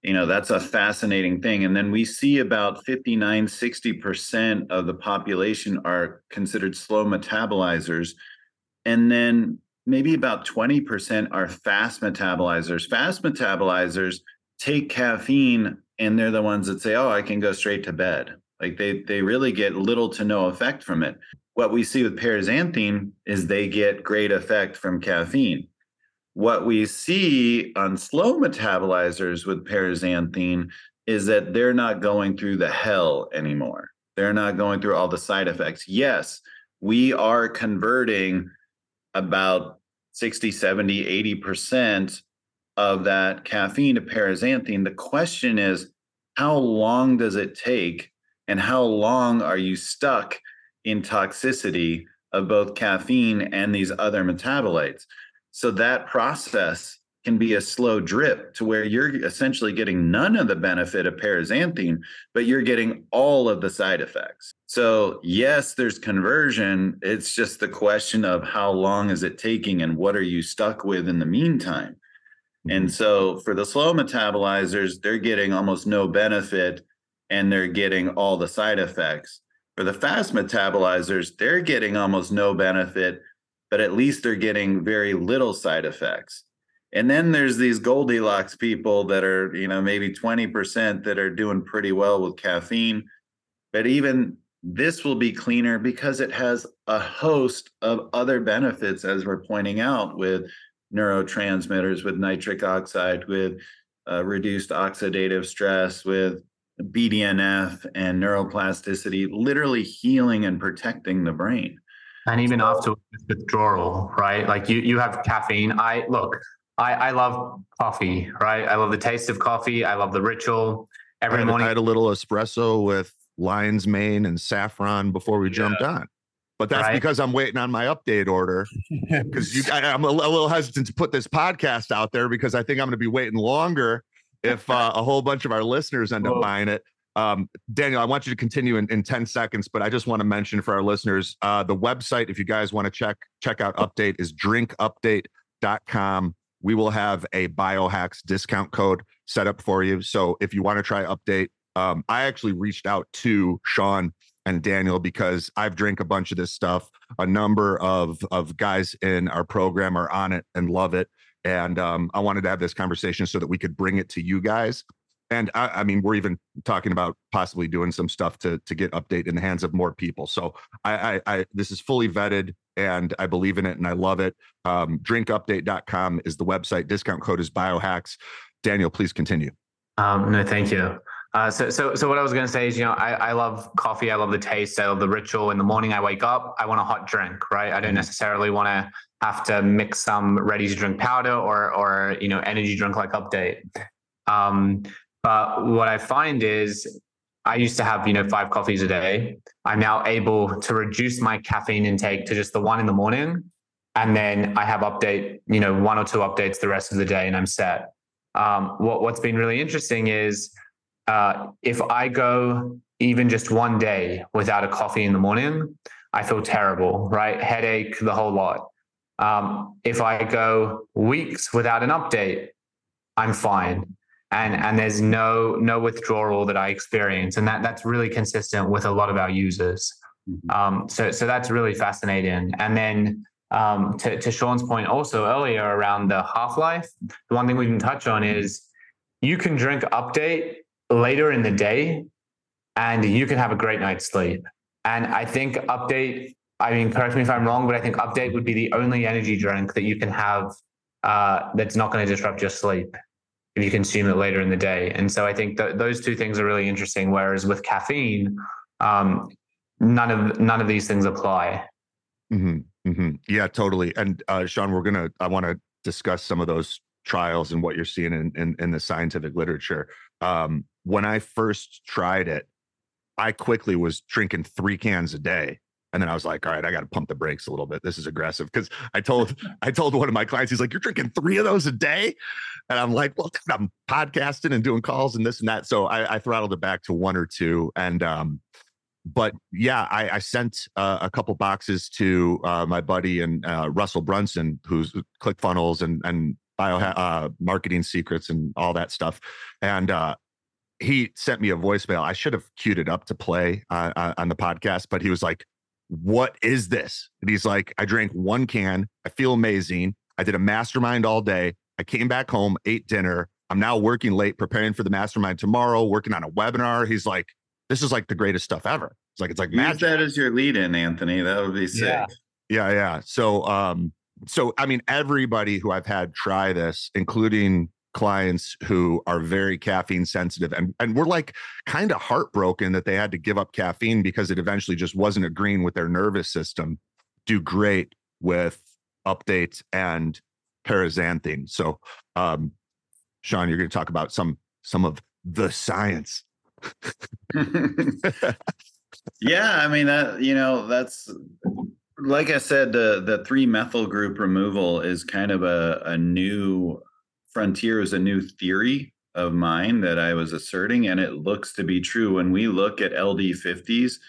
you know, that's a fascinating thing. And then we see about fifty-nine, sixty percent of the population are considered slow metabolizers. And then maybe about twenty percent are fast metabolizers. Fast metabolizers take caffeine and they're the ones that say, oh, I can go straight to bed. Like they they really get little to no effect from it. What we see with paraxanthine is they get great effect from caffeine. What we see on slow metabolizers with paraxanthine is that they're not going through the hell anymore. They're not going through all the side effects. Yes, we are converting about sixty, seventy, eighty percent of that caffeine to paraxanthine. The question is, how long does it take and how long are you stuck in toxicity of both caffeine and these other metabolites? So that process can be a slow drip to where you're essentially getting none of the benefit of paraxanthine, but you're getting all of the side effects. So yes, there's conversion. It's just the question of how long is it taking and what are you stuck with in the meantime? And so for the slow metabolizers, they're getting almost no benefit and they're getting all the side effects. For the fast metabolizers, they're getting almost no benefit, but at least they're getting very little side effects. And then there's these Goldilocks people that are, you know, maybe twenty percent that are doing pretty well with caffeine. But even this will be cleaner because it has a host of other benefits, as we're pointing out, with neurotransmitters, with nitric oxide, with uh, reduced oxidative stress, with B D N F and neuroplasticity, literally healing and protecting the brain. And even so, after withdrawal, right? Like you, you have caffeine. I look, I, I love coffee, right? I love the taste of coffee. I love the ritual. Every I had, morning, I had a little espresso with lion's mane and saffron before we yeah. jumped on. But that's right. Because I'm waiting on my update order, because I'm a, a little hesitant to put this podcast out there because I think I'm going to be waiting longer if uh, a whole bunch of our listeners end Whoa. up buying it. Um, Daniel, I want you to continue in, in ten seconds, but I just want to mention for our listeners, uh, the website, if you guys want to check, check out Update, is drink update dot com. We will have a Biohacks discount code set up for you. So if you want to try Update, um, I actually reached out to Shawn and Daniel because I've drank a bunch of this stuff. A number of, of guys in our program are on it and love it. And um, I wanted to have this conversation so that we could bring it to you guys. And I, I mean, we're even talking about possibly doing some stuff to to get Update in the hands of more people. So I, I, I this is fully vetted and I believe in it and I love it. Um, drink update dot com is the website. Discount code is Biohacks. Daniel, please continue. Um, no, thank you. Uh, so, so, so what I was going to say is, you know, I, I love coffee. I love the taste. I love the ritual. In the morning, I wake up, I want a hot drink, right? I don't necessarily want to have to mix some ready to drink powder or, or, you know, energy drink like Update. Um, but what I find is I used to have, you know, five coffees a day. I'm now able to reduce my caffeine intake to just the one in the morning. And then I have Update, you know, one or two Updates the rest of the day and I'm set. Um, what, what's been really interesting is, Uh, if I go even just one day without a coffee in the morning, I feel terrible, right? Headache, the whole lot. Um, if I go weeks without an Update, I'm fine. And, and there's no, no withdrawal that I experience. And that, that's really consistent with a lot of our users. Mm-hmm. Um, so, so that's really fascinating. And then um, to, to Shawn's point also earlier around the half-life, the one thing we didn't touch on is you can drink Update later in the day and you can have a great night's sleep. And I think Update, I mean, correct me if I'm wrong, but I think Update would be the only energy drink that you can have uh, that's not going to disrupt your sleep if you consume it later in the day. And so I think th- those two things are really interesting. Whereas with caffeine, um, none of, none of these things apply. Mm-hmm, mm-hmm. Yeah, totally. And uh, Shawn, we're going to, I want to discuss some of those trials and what you're seeing in, in, in the scientific literature. Um, When I first tried it, I quickly was drinking three cans a day. And then I was like, all right, I got to pump the brakes a little bit. This is aggressive. Cause I told, I told one of my clients, he's like, you're drinking three of those a day. And I'm like, well, I'm podcasting and doing calls and this and that. So I, I throttled it back to one or two. And, um, but yeah, I, I sent uh, a couple boxes to uh, my buddy and uh, Russell Brunson, who's ClickFunnels and, and bio uh, marketing secrets and all that stuff. And uh, he sent me a voicemail. I should have queued it up to play uh, on the podcast, but he was like, what is this? And he's like, I drank one can. I feel amazing. I did a mastermind all day. I came back home, ate dinner. I'm now working late, preparing for the mastermind tomorrow, working on a webinar. He's like, this is like the greatest stuff ever. It's like, it's like magic. Use that as your lead in, Anthony. That would be sick. Yeah. Yeah. Yeah. So, um, so, I mean, everybody who I've had try this, including clients who are very caffeine sensitive and, and were like kind of heartbroken that they had to give up caffeine because it eventually just wasn't agreeing with their nervous system, do great with updates and paraxanthine. So, um, Shawn, you're going to talk about some, some of the science. Yeah. I mean, that, you know, that's, like I said, the, the three methyl group removal is kind of a, a new frontier, is a new theory of mine that I was asserting. And it looks to be true when we look at L D fifties,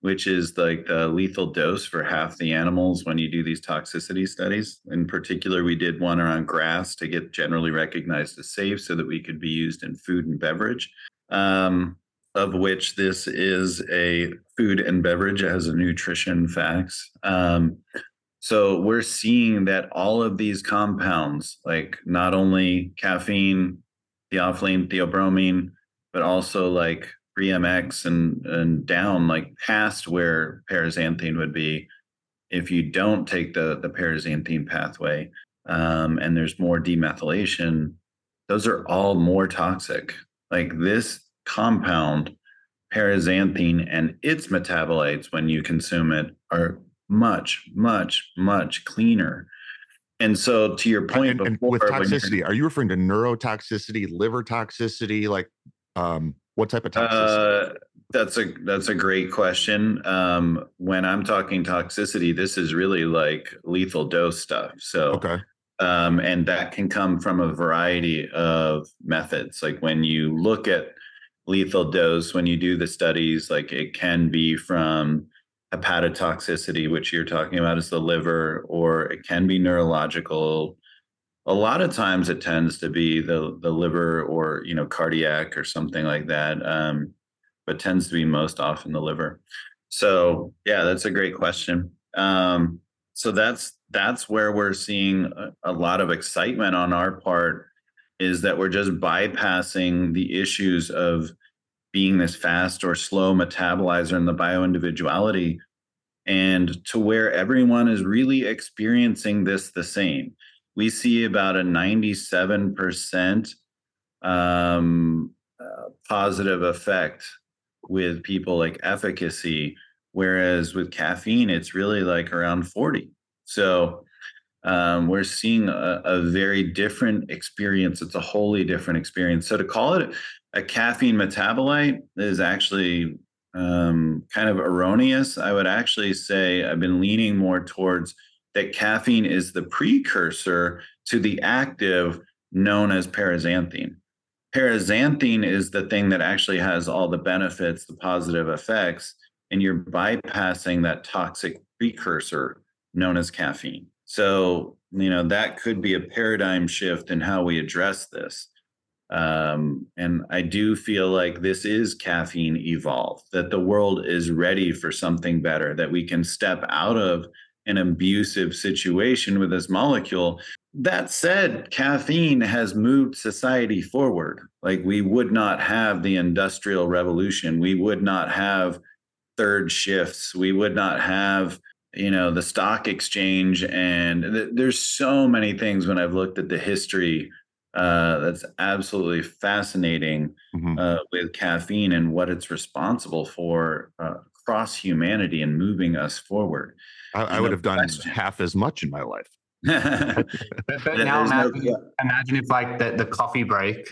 which is like the lethal dose for half the animals when you do these toxicity studies. In particular, we did one around grass to get generally recognized as safe so that we could be used in food and beverage, um, of which this is a food and beverage as a nutrition facts. Um, so we're seeing that all of these compounds, like not only caffeine, theophylline, theobromine, but also like three M X and, and down, like past where paraxanthine would be if you don't take the, the paraxanthine pathway, um, and there's more demethylation, those are all more toxic. Like this compound, paraxanthine, and its metabolites when you consume it are much, much, much cleaner. And so to your point, and, and before, with toxicity, are you referring to neurotoxicity, liver toxicity, like... Um... What type of toxicity? Uh, that's a that's a great question. Um, when I'm talking toxicity, this is really like lethal dose stuff. So, okay. um, and that can come from a variety of methods. Like when you look at lethal dose, when you do the studies, like it can be from hepatotoxicity, which you're talking about is the liver, or it can be neurological. A lot of times it tends to be the, the liver or, you know, cardiac or something like that, um, but tends to be most often the liver. So, yeah, that's a great question. Um, so that's that's where we're seeing a, a lot of excitement on our part, is that we're just bypassing the issues of being this fast or slow metabolizer in the bioindividuality, and to where everyone is really experiencing this the same. We see about a ninety-seven percent um, uh, positive effect with people, like efficacy, whereas with caffeine, it's really like around forty. So um, we're seeing a, a very different experience. It's a wholly different experience. So to call it a caffeine metabolite is actually um, kind of erroneous. I would actually say I've been leaning more towards that caffeine is the precursor to the active known as paraxanthine. Paraxanthine is the thing that actually has all the benefits, the positive effects, and you're bypassing that toxic precursor known as caffeine. So, you know, that could be a paradigm shift in how we address this. Um, and I do feel like this is caffeine evolved, that the world is ready for something better, that we can step out of an abusive situation with this molecule. That said, caffeine has moved society forward. Like we would not have the Industrial Revolution. We would not have third shifts. We would not have, you know, the stock exchange. And th- there's so many things when I've looked at the history uh, that's absolutely fascinating mm-hmm. uh, with caffeine and what it's responsible for uh, across humanity and moving us forward. I, I would have done half as much in my life. but, but now imagine, no, imagine if like the, the coffee break,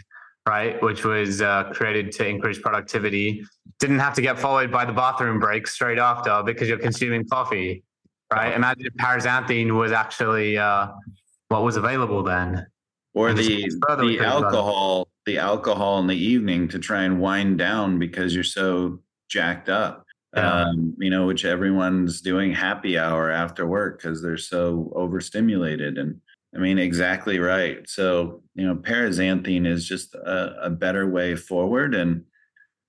right, which was uh, created to increase productivity, didn't have to get followed by the bathroom break straight after because you're consuming coffee, right? Imagine if paraxanthine was actually uh, what was available then. Or the, the alcohol, further. the alcohol in the evening to try and wind down because you're so jacked up. Um, you know, which everyone's doing happy hour after work because they're so overstimulated. And I mean, exactly right. So, you know, paraxanthine is just a, a better way forward. And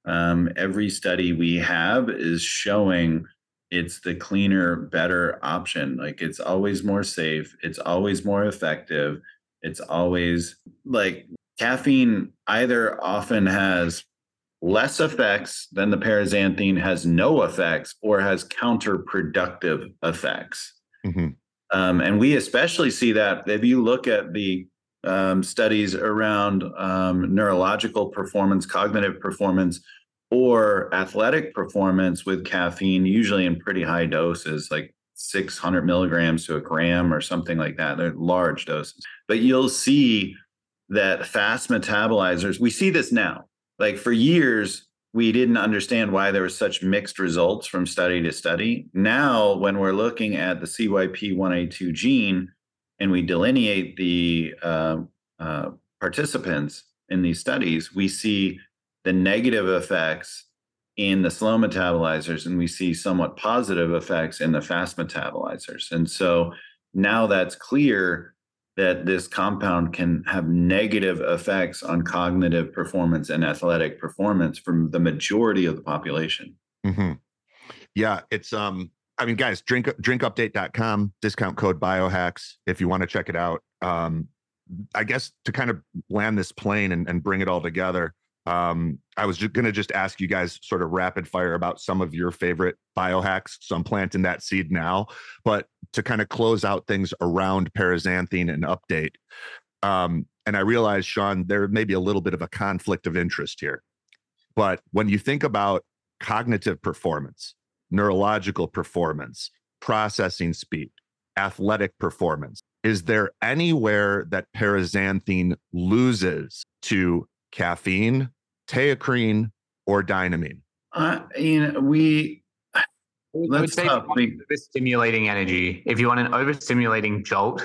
um, every study we have is showing it's the cleaner, better option. Like, it's always more safe. It's always more effective. It's always like caffeine either often has less effects than the paraxanthine has no effects or has counterproductive effects. Mm-hmm. Um, and we especially see that if you look at the um, studies around um, neurological performance, cognitive performance, or athletic performance with caffeine, usually in pretty high doses, like six hundred milligrams to a gram or something like that. They're large doses. But you'll see that fast metabolizers, we see this now. Like, for years, we didn't understand why there was such mixed results from study to study. Now, when we're looking at the C Y P one A two gene and we delineate the uh, uh, participants in these studies, we see the negative effects in the slow metabolizers, and we see somewhat positive effects in the fast metabolizers. And so now that's clear that this compound can have negative effects on cognitive performance and athletic performance from the majority of the population. Mm-hmm. Yeah, it's, um, I mean, guys, drink, drink update dot com, discount code biohacks if you want to check it out. Um, I guess to kind of land this plane and, and bring it all together, um, I was just going to just ask you guys sort of rapid fire about some of your favorite biohacks. So I'm planting that seed now, but to kind of close out things around paraxanthine and update. Um, and I realize, Shawn, there may be a little bit of a conflict of interest here, but when you think about cognitive performance, neurological performance, processing speed, athletic performance, is there anywhere that paraxanthine loses to caffeine, theacrine, or dynamine? Uh, you know, we... Let's stop. Overstimulating energy. If you want an overstimulating jolt,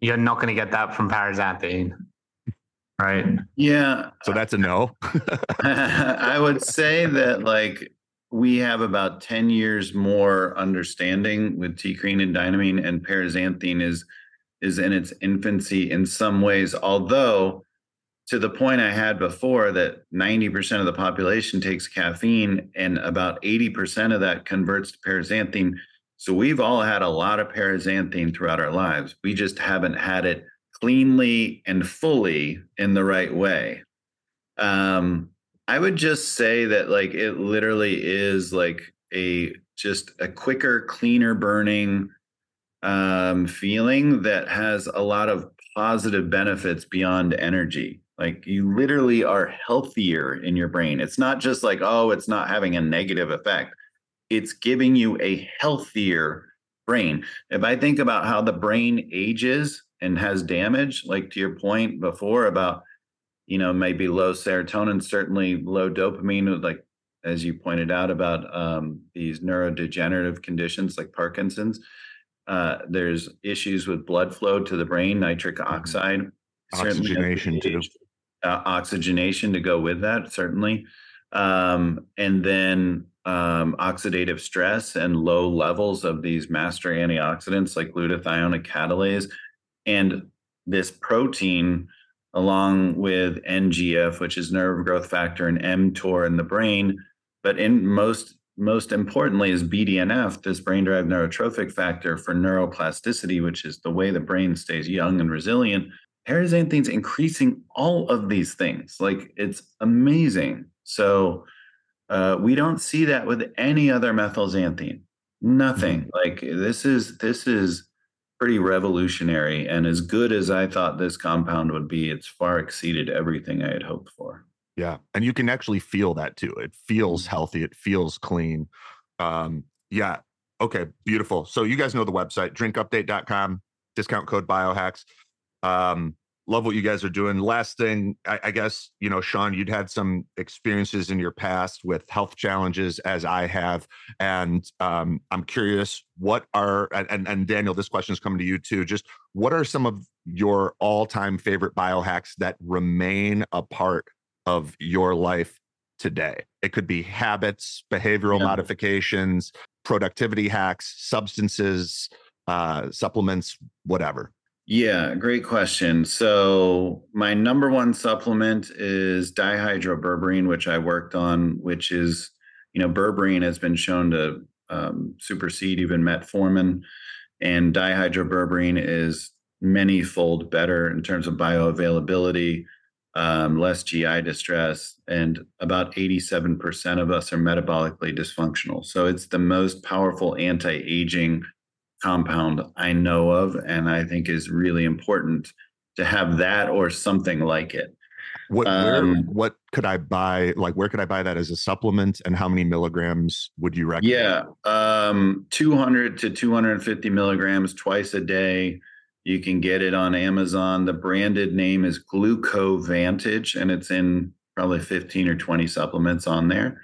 you're not going to get that from paraxanthine, right? Yeah. So that's a no. I would say that, like, we have about ten years more understanding with theacrine and dynamine, and paraxanthine is is in its infancy in some ways. Although, to the point I had before, that ninety percent of the population takes caffeine and about eighty percent of that converts to paraxanthine. So we've all had a lot of paraxanthine throughout our lives. We just haven't had it cleanly and fully in the right way. Um, I would just say that, like, it literally is like a, just a quicker, cleaner burning um, feeling that has a lot of positive benefits beyond energy. Like, you literally are healthier in your brain. It's not just like, oh, it's not having a negative effect. It's giving you a healthier brain. If I think about how the brain ages and has damage, like to your point before about, you know, maybe low serotonin, certainly low dopamine, like as you pointed out about um, these neurodegenerative conditions like Parkinson's, uh, there's issues with blood flow to the brain, nitric oxide. Mm-hmm. Oxygenation too. Uh, oxygenation to go with that, certainly. Um, and then um, oxidative stress and low levels of these master antioxidants like glutathione and catalase. And this protein, along with N G F, which is nerve growth factor, and mTOR in the brain. But in most, most importantly is B D N F, this brain-derived neurotrophic factor for neuroplasticity, which is the way the brain stays young and resilient. Paraxanthine's increasing all of these things. Like, it's amazing. So uh, we don't see that with any other methylxanthine. Nothing. Like, this is this is pretty revolutionary. And as good as I thought this compound would be, it's far exceeded everything I had hoped for. Yeah, and you can actually feel that too. It feels healthy. It feels clean. Um, yeah. Okay. Beautiful. So you guys know the website, drink update dot com, discount code biohacks. Um, love what you guys are doing. Last thing, I, I guess, you know, Shawn, you'd had some experiences in your past with health challenges, as I have. And um, I'm curious, what are, and, and Daniel, this question is coming to you too. Just what are some of your all-time favorite biohacks that remain a part of your life today? It could be habits, behavioral yeah. modifications, productivity hacks, substances, uh, supplements, whatever. Yeah, great question. So my number one supplement is dihydroberberine, which I worked on, which is, you know, berberine has been shown to um, supersede even metformin, and dihydroberberine is many fold better in terms of bioavailability, um, less G I distress, and about eighty-seven percent of us are metabolically dysfunctional. So it's the most powerful anti-aging compound I know of, and I think is really important to have that or something like it. What um, where, what could I buy? Like, where could I buy that as a supplement, and how many milligrams would you recommend? Yeah, um, two hundred to two hundred fifty milligrams twice a day. You can get it on Amazon. The branded name is Glucovantage, and it's in probably fifteen or twenty supplements on there.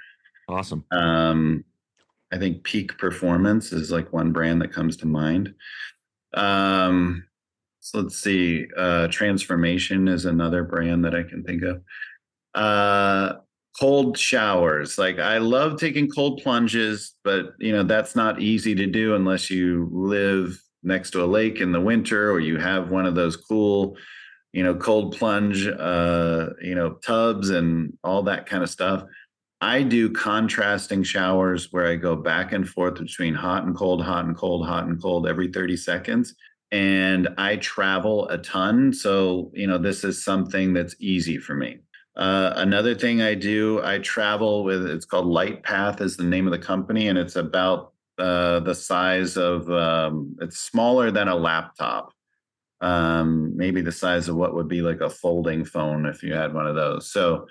Awesome. Um, I think Peak Performance is like one brand that comes to mind. Um, so let's see. Uh, Transformation is another brand that I can think of. Uh, cold showers. Like, I love taking cold plunges, but you know, that's not easy to do unless you live next to a lake in the winter, or you have one of those cool, you know, cold plunge, uh, you know, tubs and all that kind of stuff. I do contrasting showers where I go back and forth between hot and cold, hot and cold, hot and cold every thirty seconds. And I travel a ton. So, you know, this is something that's easy for me. Uh, another thing I do, I travel with, it's called Light Path is the name of the company. And it's about uh, the size of, um, it's smaller than a laptop. Um, maybe the size of what would be like a folding phone if you had one of those. So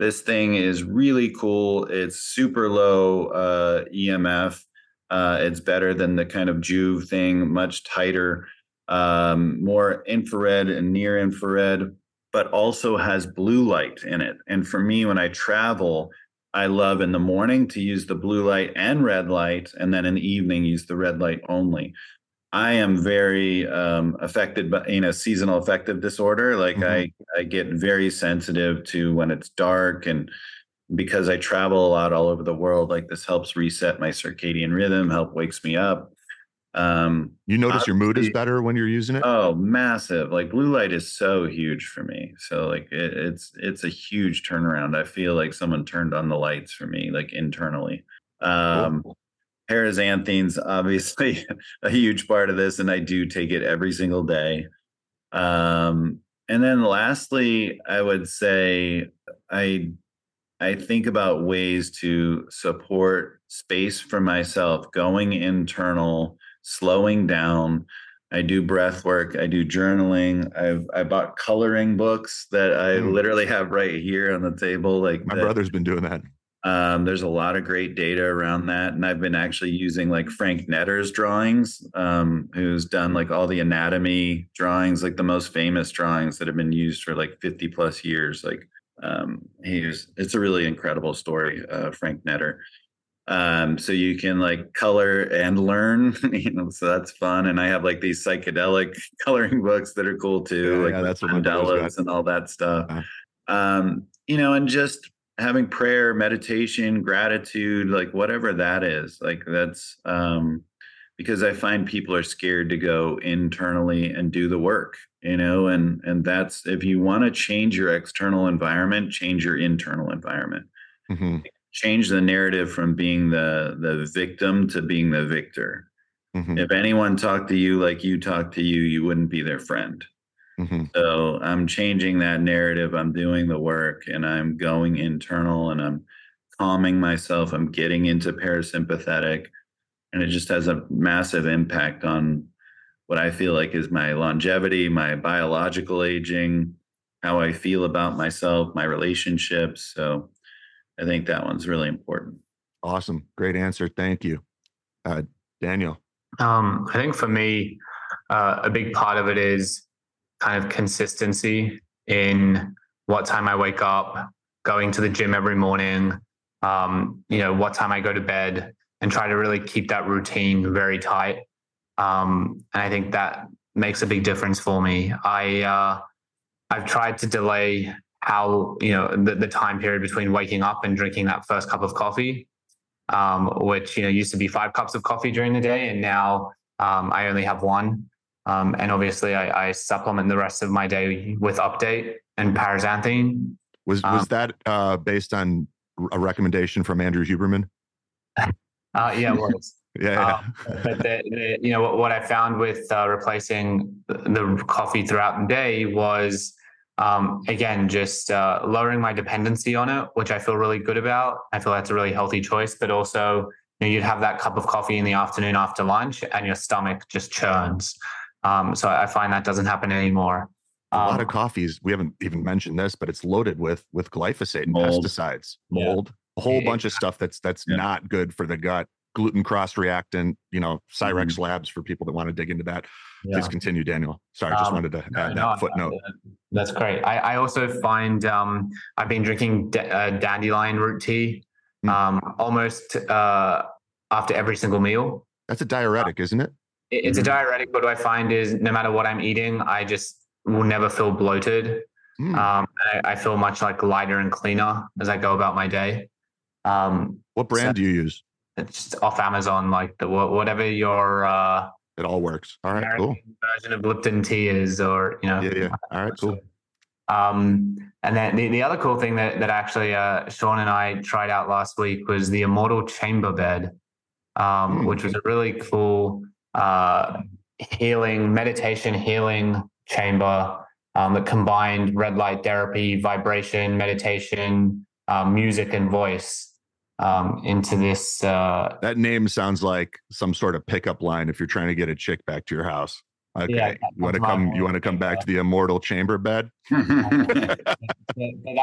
this thing is really cool. It's super low uh, E M F. Uh, it's better than the kind of Juve thing, much tighter, um, more infrared and near infrared, but also has blue light in it. And for me, when I travel, I love in the morning to use the blue light and red light, and then in the evening use the red light only. I am very um, affected by, you know, seasonal affective disorder. Like mm-hmm. I, I get very sensitive to when it's dark, and because I travel a lot all over the world, like this helps reset my circadian rhythm, help wakes me up. Um, you notice your mood is better when you're using it? Oh, massive. Like, blue light is so huge for me. So like it, it's, it's a huge turnaround. I feel like someone turned on the lights for me, like internally. Um, cool. Paraxanthine's obviously a huge part of this, and I do take it every single day. Um, and then lastly, I would say I I think about ways to support space for myself, going internal, slowing down. I do breath work. I do journaling. I've, I bought coloring books that I mm. literally have right here on the table. Like, my that, brother's been doing that. Um, there's a lot of great data around that. And I've been actually using like Frank Netter's drawings, um, who's done like all the anatomy drawings, like the most famous drawings that have been used for like fifty plus years. Like, um, he's, it's a really incredible story, uh, Frank Netter. Um, so you can like color and learn, you know, so that's fun. And I have like these psychedelic coloring books that are cool too, yeah, like yeah, that's mandalas and all that stuff. Uh-huh. Um, you know, and just having prayer, meditation, gratitude, like whatever that is, like that's, um, because I find people are scared to go internally and do the work, you know, and, and that's, if you want to change your external environment, change your internal environment, mm-hmm. change the narrative from being the, the victim to being the victor. Mm-hmm. If anyone talked to you like you talked to you, you wouldn't be their friend. Mm-hmm. So I'm changing that narrative. I'm doing the work, and I'm going internal, and I'm calming myself. I'm getting into parasympathetic, and it just has a massive impact on what I feel like is my longevity, my biological aging, how I feel about myself, my relationships. So I think that one's really important. Awesome. Great answer. Thank you. Uh, Daniel. Um, I think for me, uh, a big part of it is kind of consistency in what time I wake up, going to the gym every morning, um, you know, what time I go to bed, and try to really keep that routine very tight. Um, and I think that makes a big difference for me. I, uh, I've tried to delay how, you know, the, the time period between waking up and drinking that first cup of coffee, um, which, you know, used to be five cups of coffee during the day. And now um, I only have one. Um, and obviously I, I supplement the rest of my day with Update and paraxanthine. Was was um, that uh, based on a recommendation from Andrew Huberman? uh, yeah, it was. yeah. yeah. Um, but the, the, you know, what, what I found with uh, replacing the coffee throughout the day was, um, again, just uh, lowering my dependency on it, which I feel really good about. I feel that's a really healthy choice, but also, you know, you'd have that cup of coffee in the afternoon after lunch and your stomach just churns. Um, so I find that doesn't happen anymore. Um, a lot of coffees, we haven't even mentioned this, but it's loaded with with glyphosate, mold, pesticides, mold, yeah. a whole yeah. bunch of stuff that's that's yeah. not good for the gut. Gluten cross-reactant, you know, Cyrex mm-hmm. labs for people that want to dig into that. Yeah. Please continue, Daniel. Sorry, I just um, wanted to add no, that no, footnote. That's great. I, I also find um, I've been drinking d- uh, dandelion root tea mm. um, almost uh, after every single meal. That's a diuretic, uh, isn't it? It's mm-hmm. a diuretic, but what I find is no matter what I'm eating, I just will never feel bloated. Mm. Um, I, I feel much like lighter and cleaner as I go about my day. Um, what brand so- do you use? It's off Amazon, like the, whatever your... Uh, it all works. All right, American cool. version of Lipton tea is, or, you know. Yeah, yeah. All right, cool. Um, and then the, the other cool thing that, that actually uh, Shawn and I tried out last week was the Immortal Chamber Bed, um, mm. which was a really cool uh, healing, meditation healing chamber um, that combined red light therapy, vibration, meditation, uh, music, and voice. Um, into this. Uh, that name sounds like some sort of pickup line if you're trying to get a chick back to your house. Okay, yeah, you want to come. You want to come back to the Immortal Chamber Bed. that, that,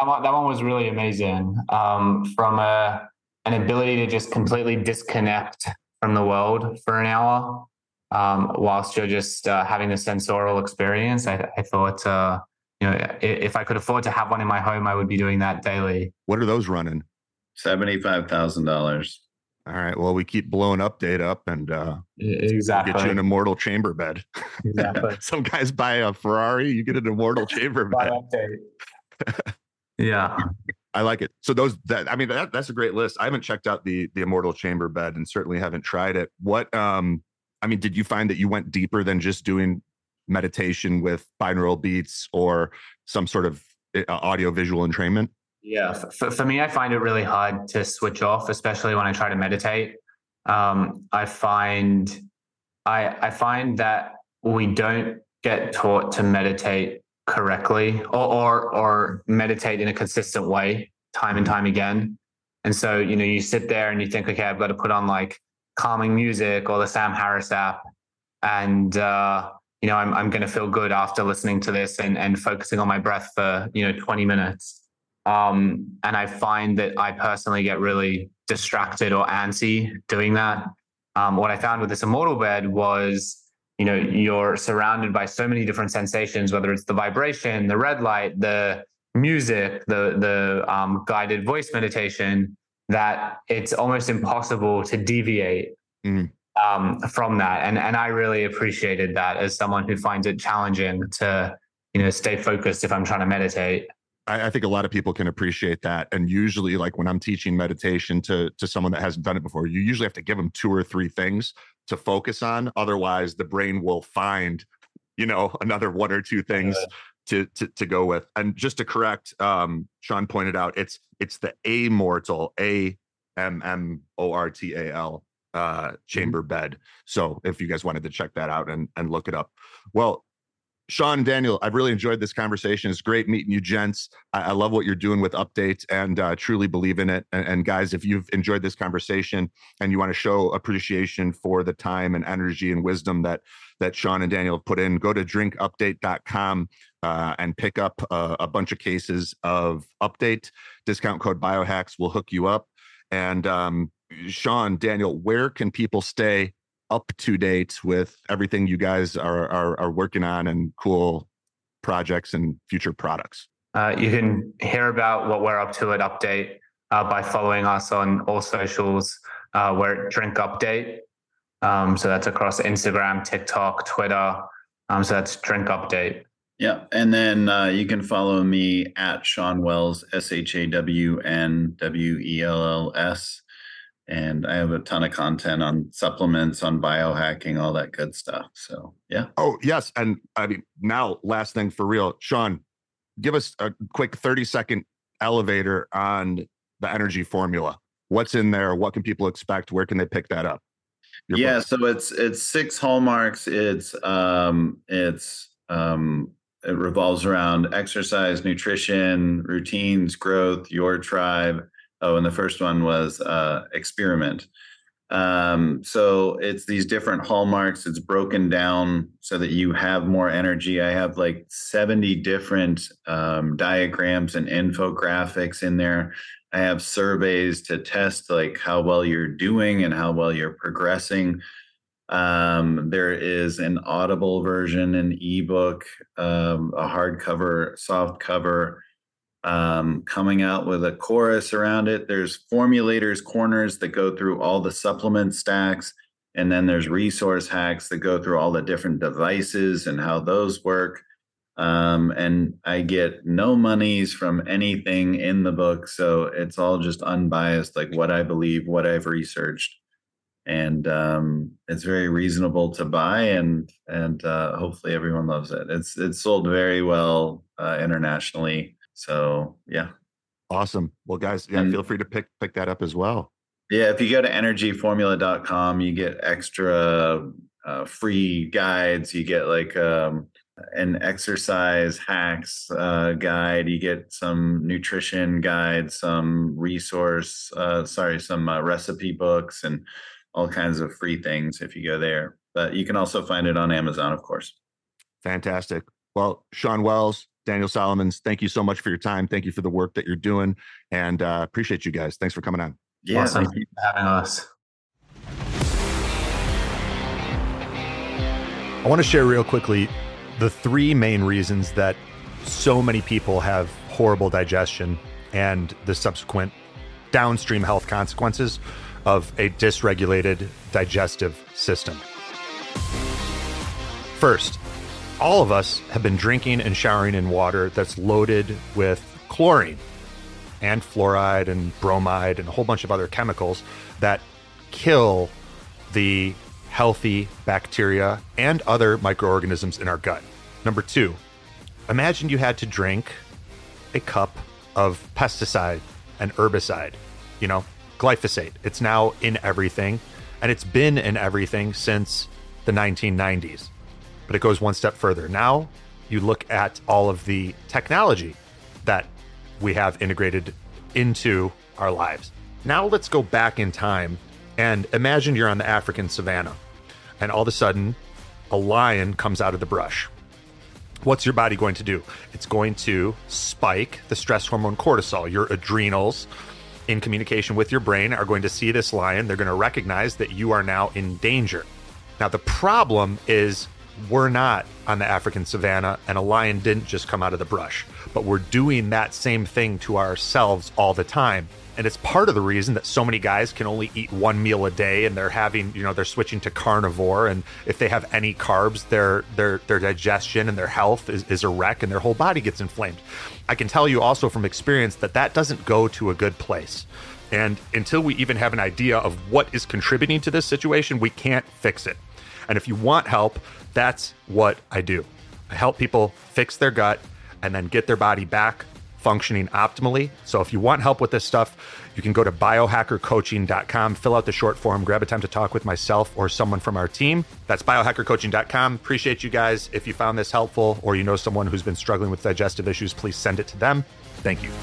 one, that one was really amazing. Um, from a an ability to just completely disconnect from the world for an hour, um, whilst you're just uh, having a sensorial experience. I, I thought, uh, you know, if I could afford to have one in my home, I would be doing that daily. What are those running? seventy-five thousand dollars. All right. Well, we keep blowing Update up and uh, exactly. We'll get you an Immortal Chamber Bed. Exactly. Some guys buy a Ferrari, you get an Immortal Chamber Bed. Update. Yeah. I like it. So those, that, I mean, that, that's a great list. I haven't checked out the the Immortal Chamber Bed and certainly haven't tried it. What, um, I mean, did you find that you went deeper than just doing meditation with binaural beats or some sort of audio visual entrainment? Yeah, for, for me, I find it really hard to switch off, especially when I try to meditate. Um, I find I, I find that we don't get taught to meditate correctly or, or or meditate in a consistent way time and time again. And so, you know, you sit there and you think, okay, I've got to put on like calming music or the Sam Harris app. And, uh, you know, I'm I'm going to feel good after listening to this and, and focusing on my breath for, you know, twenty minutes. Um, and I find that I personally get really distracted or antsy doing that. Um, what I found with this Immortal Bed was, you know, you're surrounded by so many different sensations, whether it's the vibration, the red light, the music, the, the, um, guided voice meditation, that it's almost impossible to deviate, mm. um, from that. And, and I really appreciated that as someone who finds it challenging to, you know, stay focused if I'm trying to meditate. I think a lot of people can appreciate that. And usually, like when I'm teaching meditation to, to someone that hasn't done it before, you usually have to give them two or three things to focus on. Otherwise, the brain will find, you know, another one or two things to, to, to go with. And just to correct, um, Shawn pointed out, it's it's the Amortal, A M M O R T A L, uh, chamber bed. So if you guys wanted to check that out and, and look it up. Well, Shawn, Daniel, I've really enjoyed this conversation. It's great meeting you gents. I, I love what you're doing with Updates and uh, truly believe in it. And, and guys, if you've enjoyed this conversation and you want to show appreciation for the time and energy and wisdom that that Shawn and Daniel have put in, go to drink update dot com uh, and pick up a, a bunch of cases of Update. Discount code Biohacks will hook you up. And um, Shawn, Daniel, where can people stay up to date with everything you guys are, are are working on and cool projects and future products? Uh, you can hear about what we're up to at Update uh, by following us on all socials. Uh, we're at Drink Update. Um, so that's across Instagram, TikTok, Twitter. Um, so that's Drink Update. Yeah. And then uh, you can follow me at Shawn Wells, S H A W N W E L L S. And I have a ton of content on supplements, on biohacking, all that good stuff. So, yeah. Oh, yes. And I mean, now, last thing for real, Shawn, give us a quick thirty second elevator on the energy formula. What's in there? What can people expect? Where can they pick that up? Your yeah. Book. So it's, it's six hallmarks. It's, um, it's, um, it revolves around exercise, nutrition, routines, growth, your tribe. Oh, and the first one was uh, experiment. Um, so it's these different hallmarks. It's broken down so that you have more energy. I have like seventy different um, diagrams and infographics in there. I have surveys to test like how well you're doing and how well you're progressing. Um, there is an Audible version, an ebook, um, a hardcover, soft cover. Um, coming out with a chorus around it. There's formulators corners that go through all the supplement stacks. And then there's resource hacks that go through all the different devices and how those work. Um, and I get no monies from anything in the book. So it's all just unbiased, like what I believe, what I've researched. And um, it's very reasonable to buy, and and uh, hopefully everyone loves it. It's, it's sold very well uh, internationally. So, yeah. Awesome. Well, guys, yeah, and feel free to pick pick that up as well. Yeah, if you go to energy formula dot com, you get extra uh, free guides. You get like um, an exercise hacks uh, guide. You get some nutrition guides, some resource, uh, sorry, some uh, recipe books and all kinds of free things if you go there. But you can also find it on Amazon, of course. Fantastic. Well, Shawn Wells, Daniel Solomons, thank you so much for your time. Thank you for the work that you're doing, and uh, appreciate you guys. Thanks for coming on. Yeah, awesome. Thank you for having us. I want to share real quickly the three main reasons that so many people have horrible digestion and the subsequent downstream health consequences of a dysregulated digestive system. First, all of us have been drinking and showering in water that's loaded with chlorine and fluoride and bromide and a whole bunch of other chemicals that kill the healthy bacteria and other microorganisms in our gut. Number two, imagine you had to drink a cup of pesticide and herbicide, you know, glyphosate. It's now in everything, and it's been in everything since the nineteen nineties. But it goes one step further. Now you look at all of the technology that we have integrated into our lives. Now let's go back in time and imagine you're on the African savanna, and all of a sudden a lion comes out of the brush. What's your body going to do? It's going to spike the stress hormone cortisol. Your adrenals, in communication with your brain, are going to see this lion. They're going to recognize that you are now in danger. Now the problem is, we're not on the African savanna, and a lion didn't just come out of the brush, but we're doing that same thing to ourselves all the time. And it's part of the reason that so many guys can only eat one meal a day, and they're having, you know, they're switching to carnivore. And if they have any carbs, their their their digestion and their health is, is a wreck, and their whole body gets inflamed. I can tell you also from experience that that doesn't go to a good place. And until we even have an idea of what is contributing to this situation, we can't fix it. And if you want help, that's what I do. I help people fix their gut and then get their body back functioning optimally. So if you want help with this stuff, you can go to biohacker coaching dot com, fill out the short form, grab a time to talk with myself or someone from our team. That's biohacker coaching dot com. Appreciate you guys. If you found this helpful, or you know someone who's been struggling with digestive issues, please send it to them. Thank you.